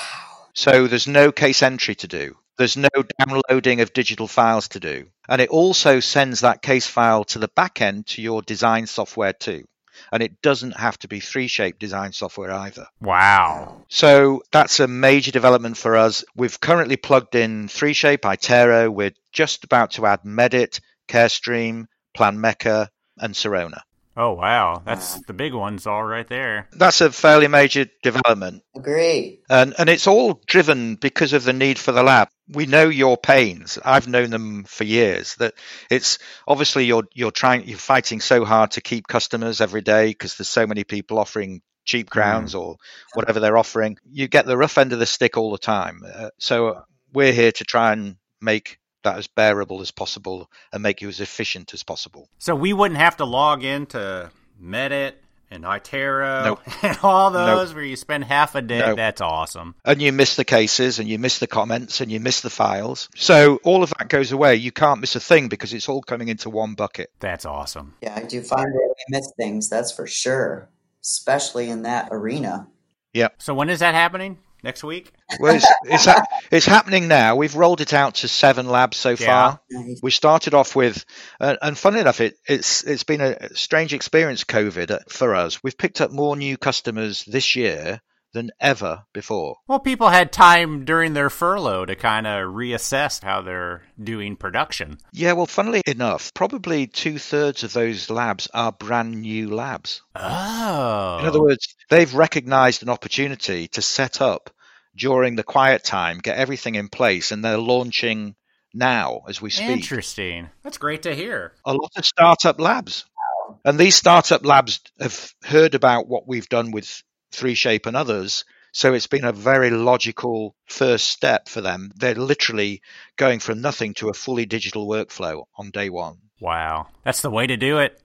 So there's no case entry to do. There's no downloading of digital files to do. And it also sends that case file to the back end to your design software too. And it doesn't have to be three shape design software either. Wow. So that's a major development for us. We've currently plugged in three shape, iTero. We're just about to add Medit, CareStream, PlanMecca, and Sirona. Oh, wow. That's wow. the big ones all right there. That's a fairly major development. Agree. And, and it's all driven because of the need for the lab. We know your pains. I've known them for years. That it's obviously you're you're trying you're fighting so hard to keep customers every day because there's so many people offering cheap crowns mm. or whatever they're offering. You get the rough end of the stick all the time. Uh, so we're here to try and make that as bearable as possible and make you as efficient as possible. So we wouldn't have to log into Medit and iTero nope. and all those nope. where you spend half a day. Nope. That's awesome. And you miss the cases and you miss the comments and you miss the files. So all of that goes away. You can't miss a thing because it's all coming into one bucket. That's awesome. Yeah, I do find that we miss things, that's for sure, especially in that arena. Yeah. So when is that happening? Next week? Well, it's, it's, ha- it's happening now. We've rolled it out to seven labs so yeah. far. We started off with, uh, and funnily enough, it, it's it's been a strange experience, COVID, for us. We've picked up more new customers this year than ever before. Well, people had time during their furlough to kind of reassess how they're doing production. Yeah, well, funnily enough, probably two-thirds of those labs are brand new labs. Oh. In other words, they've recognized an opportunity to set up during the quiet time, get everything in place, and they're launching now as we speak. Interesting. That's great to hear. A lot of startup labs. And these startup labs have heard about what we've done with three shape and others, so it's been a very logical first step for them. They're literally going from nothing to a fully digital workflow on day one. Wow, that's the way to do it.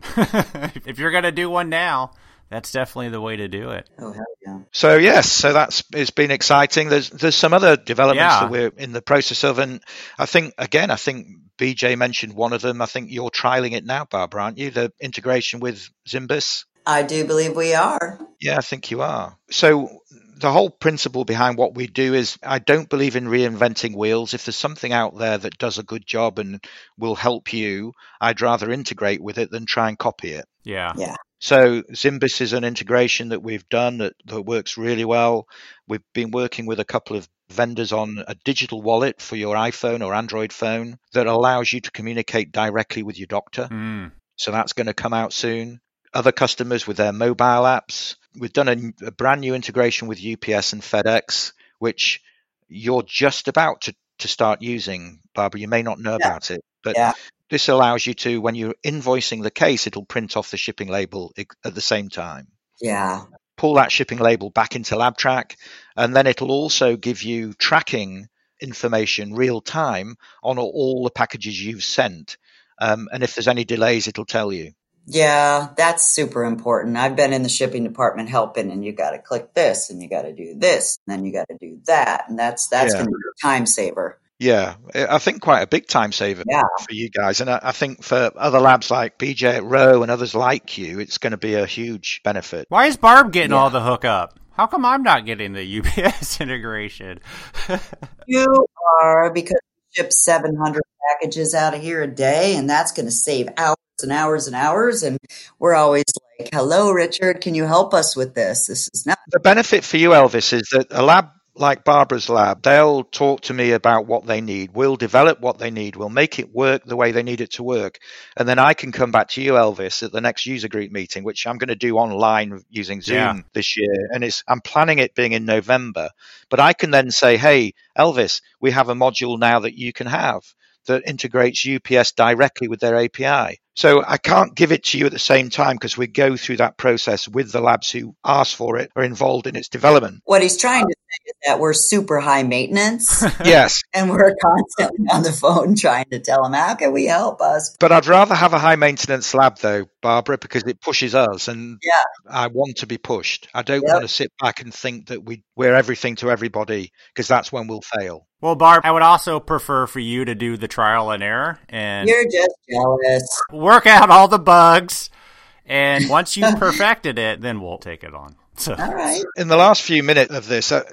If you're going to do one now, that's definitely the way to do it. Oh, hell yeah. So yes, so that's it's been exciting. There's there's some other developments yeah. that we're in the process of, and I think again, I think B J mentioned one of them. I think you're trialing it now, Barbara, aren't you? The integration with Zimbus. I do believe we are. Yeah, I think you are. So the whole principle behind what we do is I don't believe in reinventing wheels. If there's something out there that does a good job and will help you, I'd rather integrate with it than try and copy it. Yeah. Yeah. So Zimbus is an integration that we've done that, that works really well. We've been working with a couple of vendors on a digital wallet for your iPhone or Android phone that allows you to communicate directly with your doctor. Mm. So that's going to come out soon. Other customers with their mobile apps. We've done a, a brand new integration with U P S and FedEx, which you're just about to, to start using, Barbara. You may not know yeah. about it, but yeah. this allows you to, when you're invoicing the case, it'll print off the shipping label at the same time. Yeah. Pull that shipping label back into LabTrack, and then it'll also give you tracking information real time on all the packages you've sent. Um, and if there's any delays, it'll tell you. Yeah, that's super important. I've been in the shipping department helping, and you got to click this, and you got to do this, and then you got to do that, and that's that's yeah. going to be a time saver. Yeah, I think quite a big time saver yeah. for you guys, and I, I think for other labs like P J Rowe and others like you, it's going to be a huge benefit. Why is Barb getting yeah. all the hookup? How come I'm not getting the U P S integration? You are, because you ship seven hundred packages out of here a day, and that's going to save hours and hours and hours, and we're always like, hello, Richard, can you help us with this? This is not the benefit for you, Elvis, is that a lab like Barbara's lab, they'll talk to me about what they need. We'll develop what they need. We'll make it work the way they need it to work. And then I can come back to you, Elvis, at the next user group meeting, which I'm going to do online using Zoom yeah. this year. And it's I'm planning it being in November. But I can then say, hey, Elvis, we have a module now that you can have that integrates U P S directly with their A P I. So I can't give it to you at the same time because we go through that process with the labs who ask for it, are involved in its development. What he's trying to say is that we're super high maintenance. Yes. And we're constantly on the phone trying to tell them, how can we help us? But I'd rather have a high maintenance lab though, Barbara, because it pushes us. And yeah. I want to be pushed. I don't yep. want to sit back and think that we, we're everything to everybody, because that's when we'll fail. Well, Barb, I would also prefer for you to do the trial and error and you're just jealous. Work out all the bugs. And once you've perfected it, then we'll take it on. So. All right. In the last few minutes of this, uh,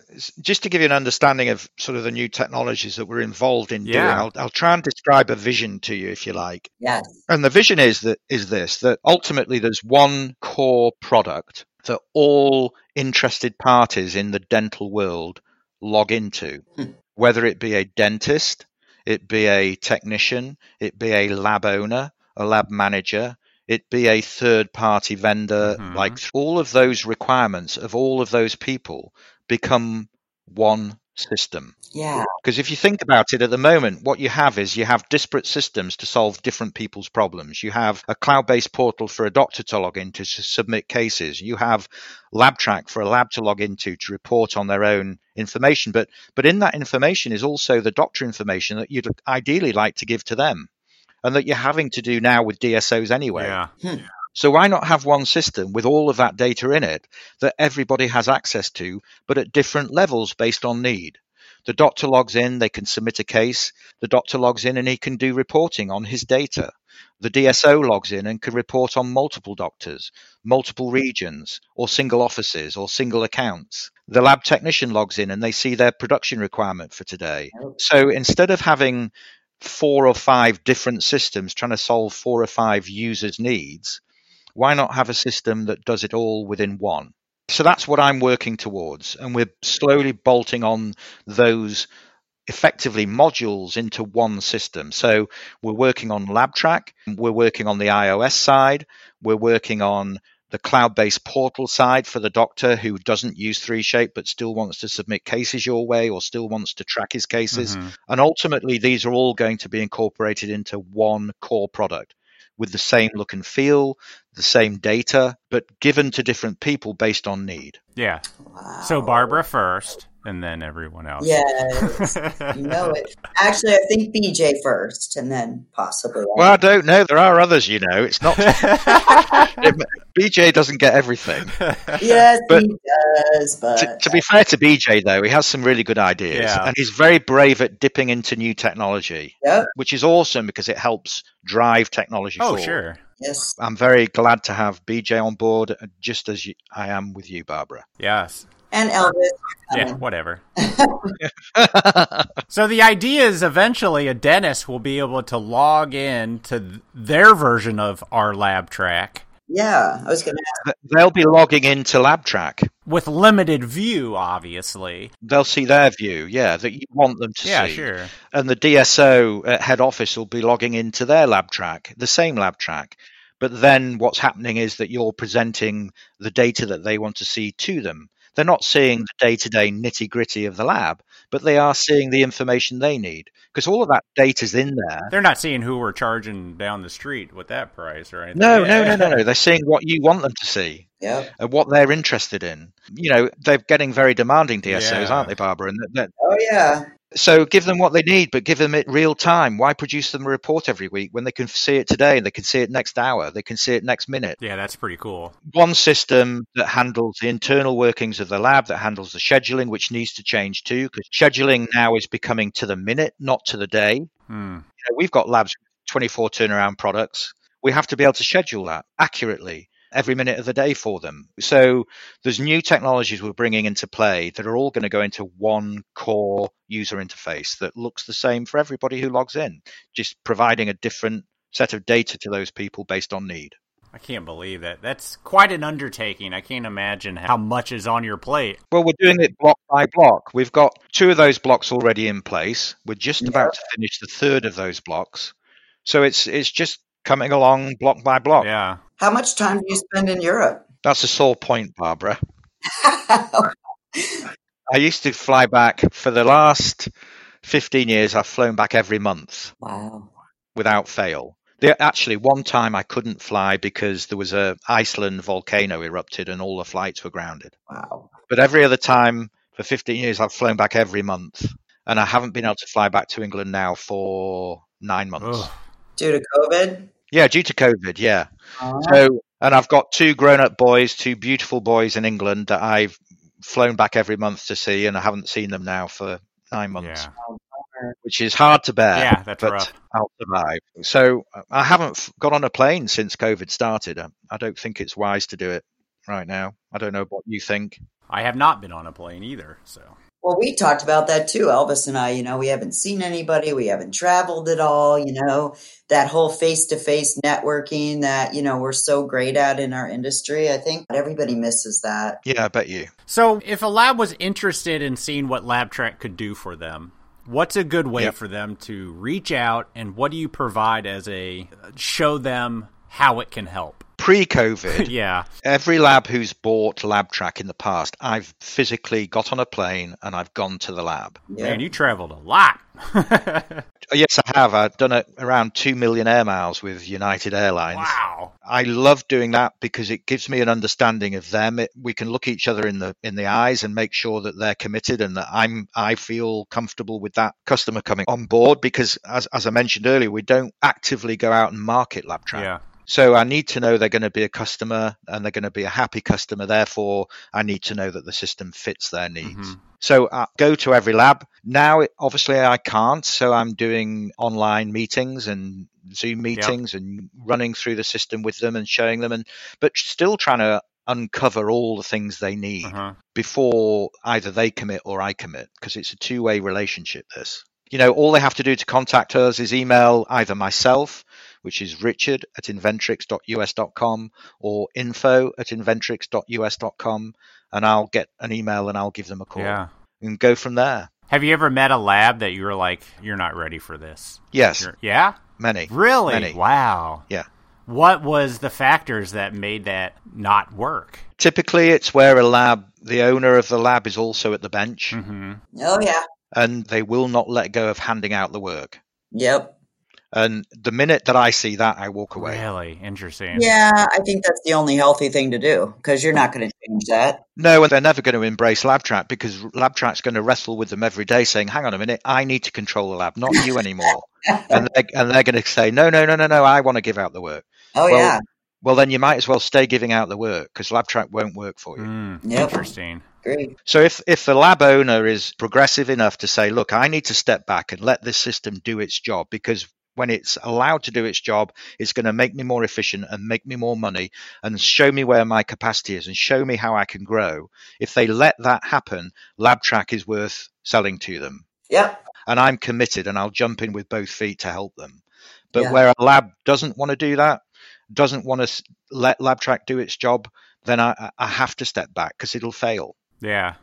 just to give you an understanding of sort of the new technologies that we're involved in yeah. doing, I'll, I'll try and describe a vision to you, if you like. Yes. And the vision is that is this, that ultimately there's one core product that all interested parties in the dental world log into, hmm. whether it be a dentist, it be a technician, it be a lab owner, a lab manager, it be a third-party vendor, mm-hmm. like all of those requirements of all of those people become one system. Yeah. Because if you think about it, at the moment, what you have is you have disparate systems to solve different people's problems. You have a cloud-based portal for a doctor to log into to submit cases. You have LabTrack for a lab to log into to report on their own information. But but in that information is also the doctor information that you'd ideally like to give to them, and that you're having to do now with D S Os anyway. Yeah. Hmm. So why not have one system with all of that data in it that everybody has access to, but at different levels based on need? The doctor logs in, they can submit a case. The doctor logs in and he can do reporting on his data. The D S O logs in and can report on multiple doctors, multiple regions, or single offices, or single accounts. The lab technician logs in and they see their production requirement for today. So instead of having four or five different systems trying to solve four or five users' needs, why not have a system that does it all within one? So that's what I'm working towards. And we're slowly bolting on those effectively modules into one system. So we're working on LabTrack. We're working on the iOS side. We're working on the cloud-based portal side for the doctor who doesn't use three shape but still wants to submit cases your way or still wants to track his cases. Mm-hmm. And ultimately, these are all going to be incorporated into one core product with the same look and feel, the same data, but given to different people based on need. Yeah. Wow. So Barbara first, and then everyone else. Yes, you know it. Actually, I think B J first, and then possibly. Well, I don't know. There are others, you know. It's not. B J doesn't get everything. Yes, but he does. But to, to be fair to B J, though, he has some really good ideas, yeah. and he's very brave at dipping into new technology, yep. which is awesome because it helps drive technology oh, forward. Oh, sure. Yes. I'm very glad to have B J on board, just as you, I am with you, Barbara. Yes. And Elvis. Yeah, whatever. So the idea is eventually a dentist will be able to log in to their version of our LabTrack. Yeah, I was going to ask. They'll be logging into LabTrack. With limited view, obviously. They'll see their view, yeah, that you want them to yeah, see. Yeah, sure. And the D S O at head office will be logging into their LabTrack, the same LabTrack. But then what's happening is that you're presenting the data that they want to see to them. They're not seeing the day-to-day nitty-gritty of the lab, but they are seeing the information they need because all of that data's in there. They're not seeing who we're charging down the street with that price or anything. No, yeah. no, no, no, no. They're seeing what you want them to see yeah. and what they're interested in. You know, they're getting very demanding D S Os, yeah. aren't they, Barbara? And they're, they're, oh, yeah. So give them what they need, but give them it real time. Why produce them a report every week when they can see it today and they can see it next hour, they can see it next minute? Yeah, that's pretty cool. One system that handles the internal workings of the lab, that handles the scheduling, which needs to change too, because scheduling now is becoming to the minute, not to the day. Hmm. You know, we've got labs with twenty-four turnaround products. We have to be able to schedule that accurately every minute of the day for them. So there's new technologies we're bringing into play that are all going to go into one core user interface that looks the same for everybody who logs in, just providing a different set of data to those people based on need. I can't believe that. That's quite an undertaking. I can't imagine how much is on your plate. Well, we're doing it block by block. We've got two of those blocks already in place. We're just yeah. about to finish the third of those blocks. So it's it's just coming along block by block. Yeah. How much time do you spend in Europe? That's a sore point, Barbara. I used to fly back. For the last fifteen years, I've flown back every month. Wow. Without fail. There, actually, one time I couldn't fly because there was an Iceland volcano erupted and all the flights were grounded. Wow. But every other time for fifteen years, I've flown back every month. And I haven't been able to fly back to England now for nine months. Ugh. Due to COVID? Yeah, due to COVID, yeah. Uh-huh. So, and I've got two grown-up boys, two beautiful boys in England that I've flown back every month to see, and I haven't seen them now for nine months. Yeah. Which is hard to bear, yeah, that's but rough. I'll survive. So I haven't got on a plane since COVID started. I don't think it's wise to do it right now. I don't know what you think. I have not been on a plane either, so... Well, we talked about that too, Elvis and I. You know, we haven't seen anybody. We haven't traveled at all. You know, that whole face-to-face networking that, you know, we're so great at in our industry. I think everybody misses that. Yeah, I bet you. So if a lab was interested in seeing what LabTrack could do for them, what's a good way yep. for them to reach out, and what do you provide as a show them how it can help? Pre-COVID, yeah. Every lab who's bought LabTrack in the past, I've physically got on a plane and I've gone to the lab. Yeah. Man, you traveled a lot. Yes, I have. I've done a, around two million air miles with United Airlines. Wow. I love doing that because it gives me an understanding of them. It, we can look each other in the in the eyes and make sure that they're committed and that I'm I feel comfortable with that customer coming on board because, as, as I mentioned earlier, we don't actively go out and market LabTrack. Yeah. So I need to know they're going to be a customer and they're going to be a happy customer. Therefore, I need to know that the system fits their needs. Mm-hmm. So I go to every lab. Now, obviously, I can't. So I'm doing online meetings and Zoom meetings yep. and running through the system with them and showing them, and but still trying to uncover all the things they need uh-huh. before either they commit or I commit, because it's a two-way relationship, this. You know, all they have to do to contact us is email either myself, which is richard at inventrix.us.com or info at inventrix.us.com, and I'll get an email and I'll give them a call yeah. and go from there. Have you ever met a lab that you were like, you're not ready for this? Yes. You're, yeah? Many. Really? Many. Wow. Yeah. What was the factors that made that not work? Typically, it's where a lab, the owner of the lab is also at the bench. Mm-hmm. Oh, yeah. And they will not let go of handing out the work. Yep. And the minute that I see that, I walk away. Really? Interesting. Yeah, I think that's the only healthy thing to do, because you're not going to change that. No, and they're never going to embrace LabTrack, because LabTrack's going to wrestle with them every day saying, hang on a minute, I need to control the lab, not you anymore. and, they're, and they're going to say, no, no, no, no, no, I want to give out the work. Oh, well, yeah. Well, then you might as well stay giving out the work, because LabTrack won't work for you. Mm, yep. Interesting. Great. So if, if the lab owner is progressive enough to say, look, I need to step back and let this system do its job, because when it's allowed to do its job, it's going to make me more efficient and make me more money and show me where my capacity is and show me how I can grow. If they let that happen, LabTrack is worth selling to them. Yeah. And I'm committed and I'll jump in with both feet to help them. But yeah. where a lab doesn't want to do that, doesn't want to let LabTrack do its job, then I, I have to step back because it'll fail. Yeah.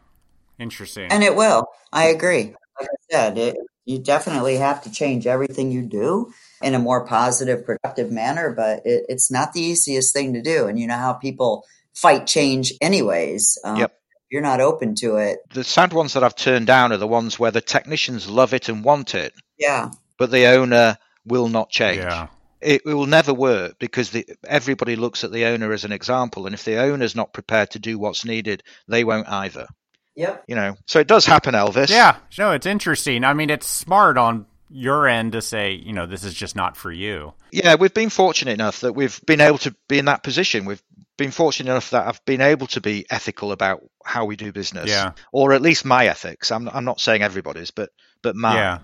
Interesting. And it will. I agree. Like I said, it, you definitely have to change everything you do in a more positive, productive manner, but it, it's not the easiest thing to do. And you know how people fight change anyways. Um, yep. You're not open to it. The sad ones that I've turned down are the ones where the technicians love it and want it. Yeah. But the owner will not change. Yeah. It will never work because the, everybody looks at the owner as an example. And if the owner's not prepared to do what's needed, they won't either. Yep. You know, so it does happen, Elvis. Yeah. No, it's interesting. I mean, it's smart on your end to say, you know, this is just not for you. Yeah, we've been fortunate enough that we've been able to be in that position. We've been fortunate enough that I've been able to be ethical about how we do business. Yeah. Or at least my ethics. I'm, I'm not saying everybody's, but, but mine. Yeah.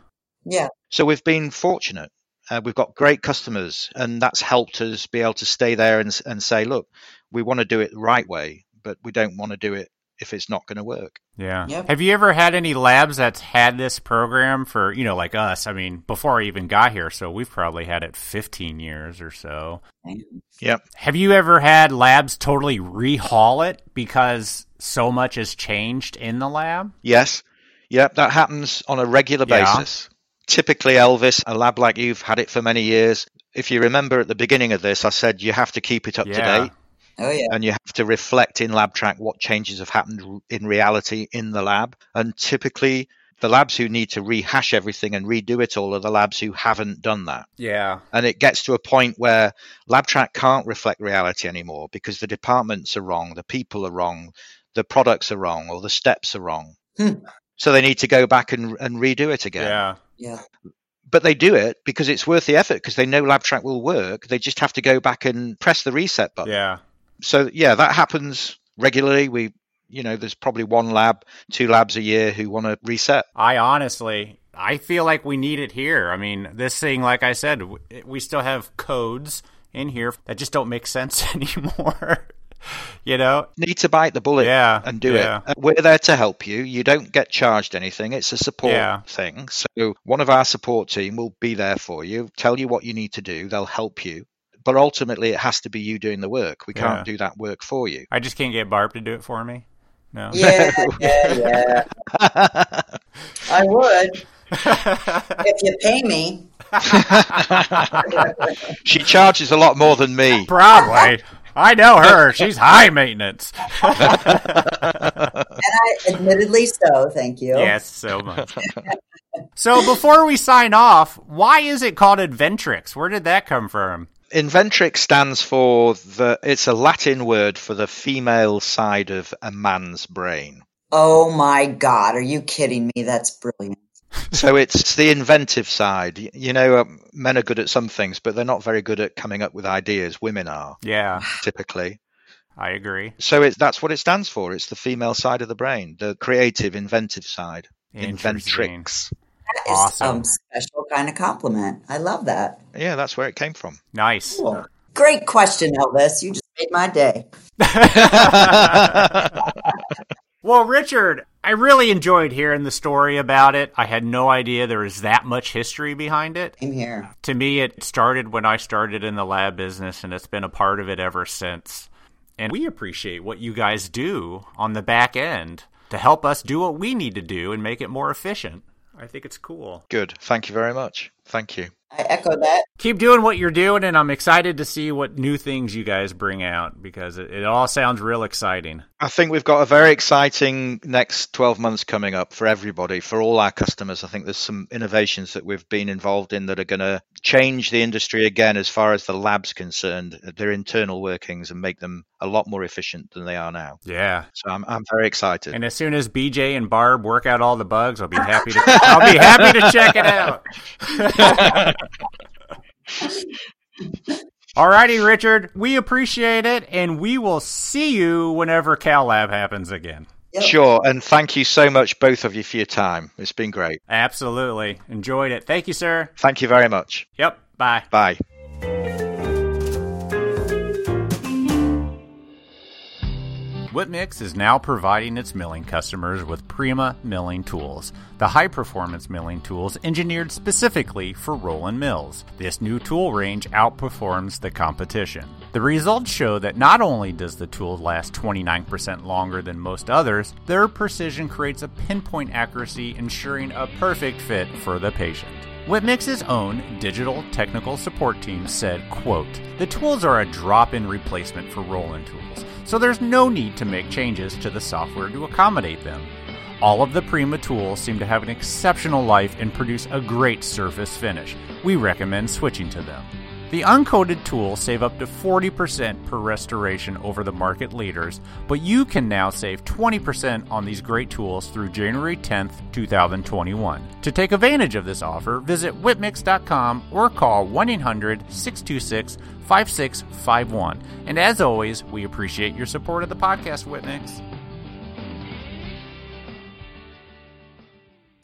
Yeah. So we've been fortunate. Uh, we've got great customers, and that's helped us be able to stay there and, and say, look, we want to do it the right way, but we don't want to do it if it's not going to work. Yeah. Yep. Have you ever had any labs that's had this program for, you know, like us? I mean, before I even got here, so we've probably had it fifteen years or so. Yep. Have you ever had labs totally rehaul it because so much has changed in the lab? Yes. Yep, that happens on a regular yeah. basis. Typically, Elvis, a lab like you've had it for many years. If you remember at the beginning of this, I said you have to keep it up yeah. to date. Oh, yeah. And you have to reflect in LabTrack what changes have happened in reality in the lab. And typically, the labs who need to rehash everything and redo it all are the labs who haven't done that. Yeah. And it gets to a point where LabTrack can't reflect reality anymore because the departments are wrong, the people are wrong, the products are wrong, or the steps are wrong. Hmm. So they need to go back and, and redo it again. Yeah. Yeah. But they do it because it's worth the effort, because they know LabTrack will work. They just have to go back and press the reset button. Yeah. So, yeah, that happens regularly. We, you know, there's probably one lab, two labs a year who want to reset. I honestly, I feel like we need it here. I mean, this thing, like I said, we still have codes in here that just don't make sense anymore. You know, need to bite the bullet yeah, and do yeah. it. We're there to help you. You don't get charged anything. It's a support yeah. thing. So one of our support team will be there for you, tell you what you need to do. They'll help you. But ultimately, it has to be you doing the work. We yeah. can't do that work for you. I just can't get Barb to do it for me. No. Yeah, yeah, yeah. I would. If you pay me. She charges a lot more than me. Probably. I know her. She's high maintenance. And I, admittedly so, thank you. Yes, so much. So before we sign off, why is it called Inventrix? Where did that come from? Inventrix stands for the, it's a Latin word for the female side of a man's brain. Oh my God, are you kidding me? That's brilliant. So it's the inventive side. You know, um, men are good at some things, but they're not very good at coming up with ideas. Women are. Yeah. Typically. I agree. So it's, that's what it stands for. It's the female side of the brain, the creative, inventive side. Inventrix. That is awesome. Some special kind of compliment. I love that. Yeah, that's where it came from. Nice. Cool. Great question, Elvis. You just made my day. Well, Richard, I really enjoyed hearing the story about it. I had no idea there was that much history behind it. In here. To me, it started when I started in the lab business, and it's been a part of it ever since. And we appreciate what you guys do on the back end to help us do what we need to do and make it more efficient. I think it's cool. Good. Thank you very much. Thank you. I echo that. Keep doing what you're doing, and I'm excited to see what new things you guys bring out, because it, it all sounds real exciting. I think we've got a very exciting next twelve months coming up for everybody, for all our customers. I think there's some innovations that we've been involved in that are going to change the industry again as far as the lab's concerned, their internal workings, and make them a lot more efficient than they are now. Yeah. So I'm I'm very excited. And as soon as B J and Barb work out all the bugs, I'll be happy to I'll be happy to check it out. Alrighty, Richard, we appreciate it, and we will see you whenever CalLab happens again. Yep. Sure, and thank you so much, both of you, for your time. It's been great. Absolutely. Enjoyed it. Thank you, sir. Thank you very much. Yep. Bye. Bye. Whitmix is now providing its milling customers with Prima Milling Tools, the high-performance milling tools engineered specifically for Roland Mills. This new tool range outperforms the competition. The results show that not only does the tool last twenty-nine percent longer than most others, their precision creates a pinpoint accuracy, ensuring a perfect fit for the patient. Whitmix's own digital technical support team said, quote, "The tools are a drop-in replacement for Roland tools, so there's no need to make changes to the software to accommodate them. All of the Prima tools seem to have an exceptional life and produce a great surface finish. We recommend switching to them." The uncoated tools save up to forty percent per restoration over the market leaders, but you can now save twenty percent on these great tools through January tenth, twenty twenty-one. To take advantage of this offer, visit whitmix dot com or call one eight hundred, six two six, five six five one. And as always, we appreciate your support of the podcast, Whitmix.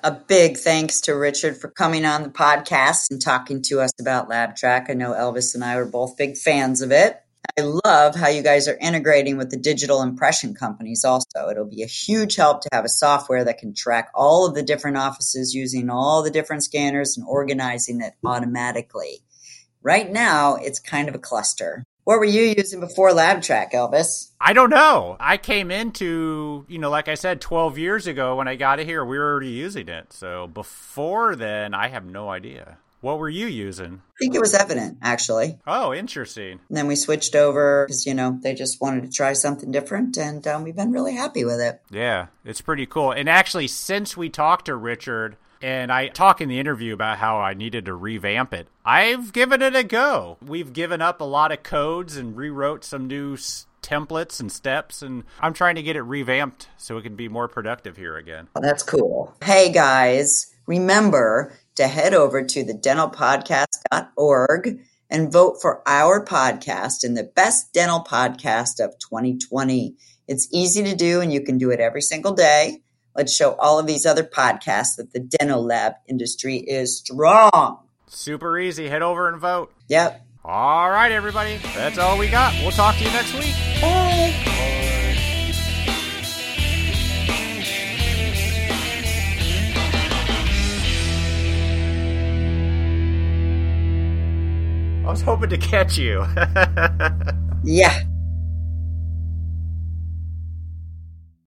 A big thanks to Richard for coming on the podcast and talking to us about LabTrack. I know Elvis and I were both big fans of it. I love how you guys are integrating with the digital impression companies also. It'll be a huge help to have a software that can track all of the different offices using all the different scanners and organizing it automatically. Right now, it's kind of a cluster. What were you using before LabTrack, Elvis? I don't know. I came into, you know, like I said, twelve years ago when I got it here, we were already using it. So before then, I have no idea. What were you using? I think it was Evident, actually. Oh, interesting. And then we switched over because, you know, they just wanted to try something different, and um, we've been really happy with it. Yeah, it's pretty cool. And actually, since we talked to Richard, and I talk in the interview about how I needed to revamp it, I've given it a go. We've given up a lot of codes and rewrote some new stuff. Templates and steps, and I'm trying to get it revamped so it can be more productive here again. Oh, that's cool. Hey guys, remember to head over to the dental podcast dot org and vote for our podcast in the best dental podcast of twenty twenty. It's easy to do, and you can do it every single day. Let's show all of these other podcasts that the dental lab industry is strong. Super easy. Head over and vote. Yep. All right, everybody. That's all we got. We'll talk to you next week. Bye. Bye. I was hoping to catch you. Yeah.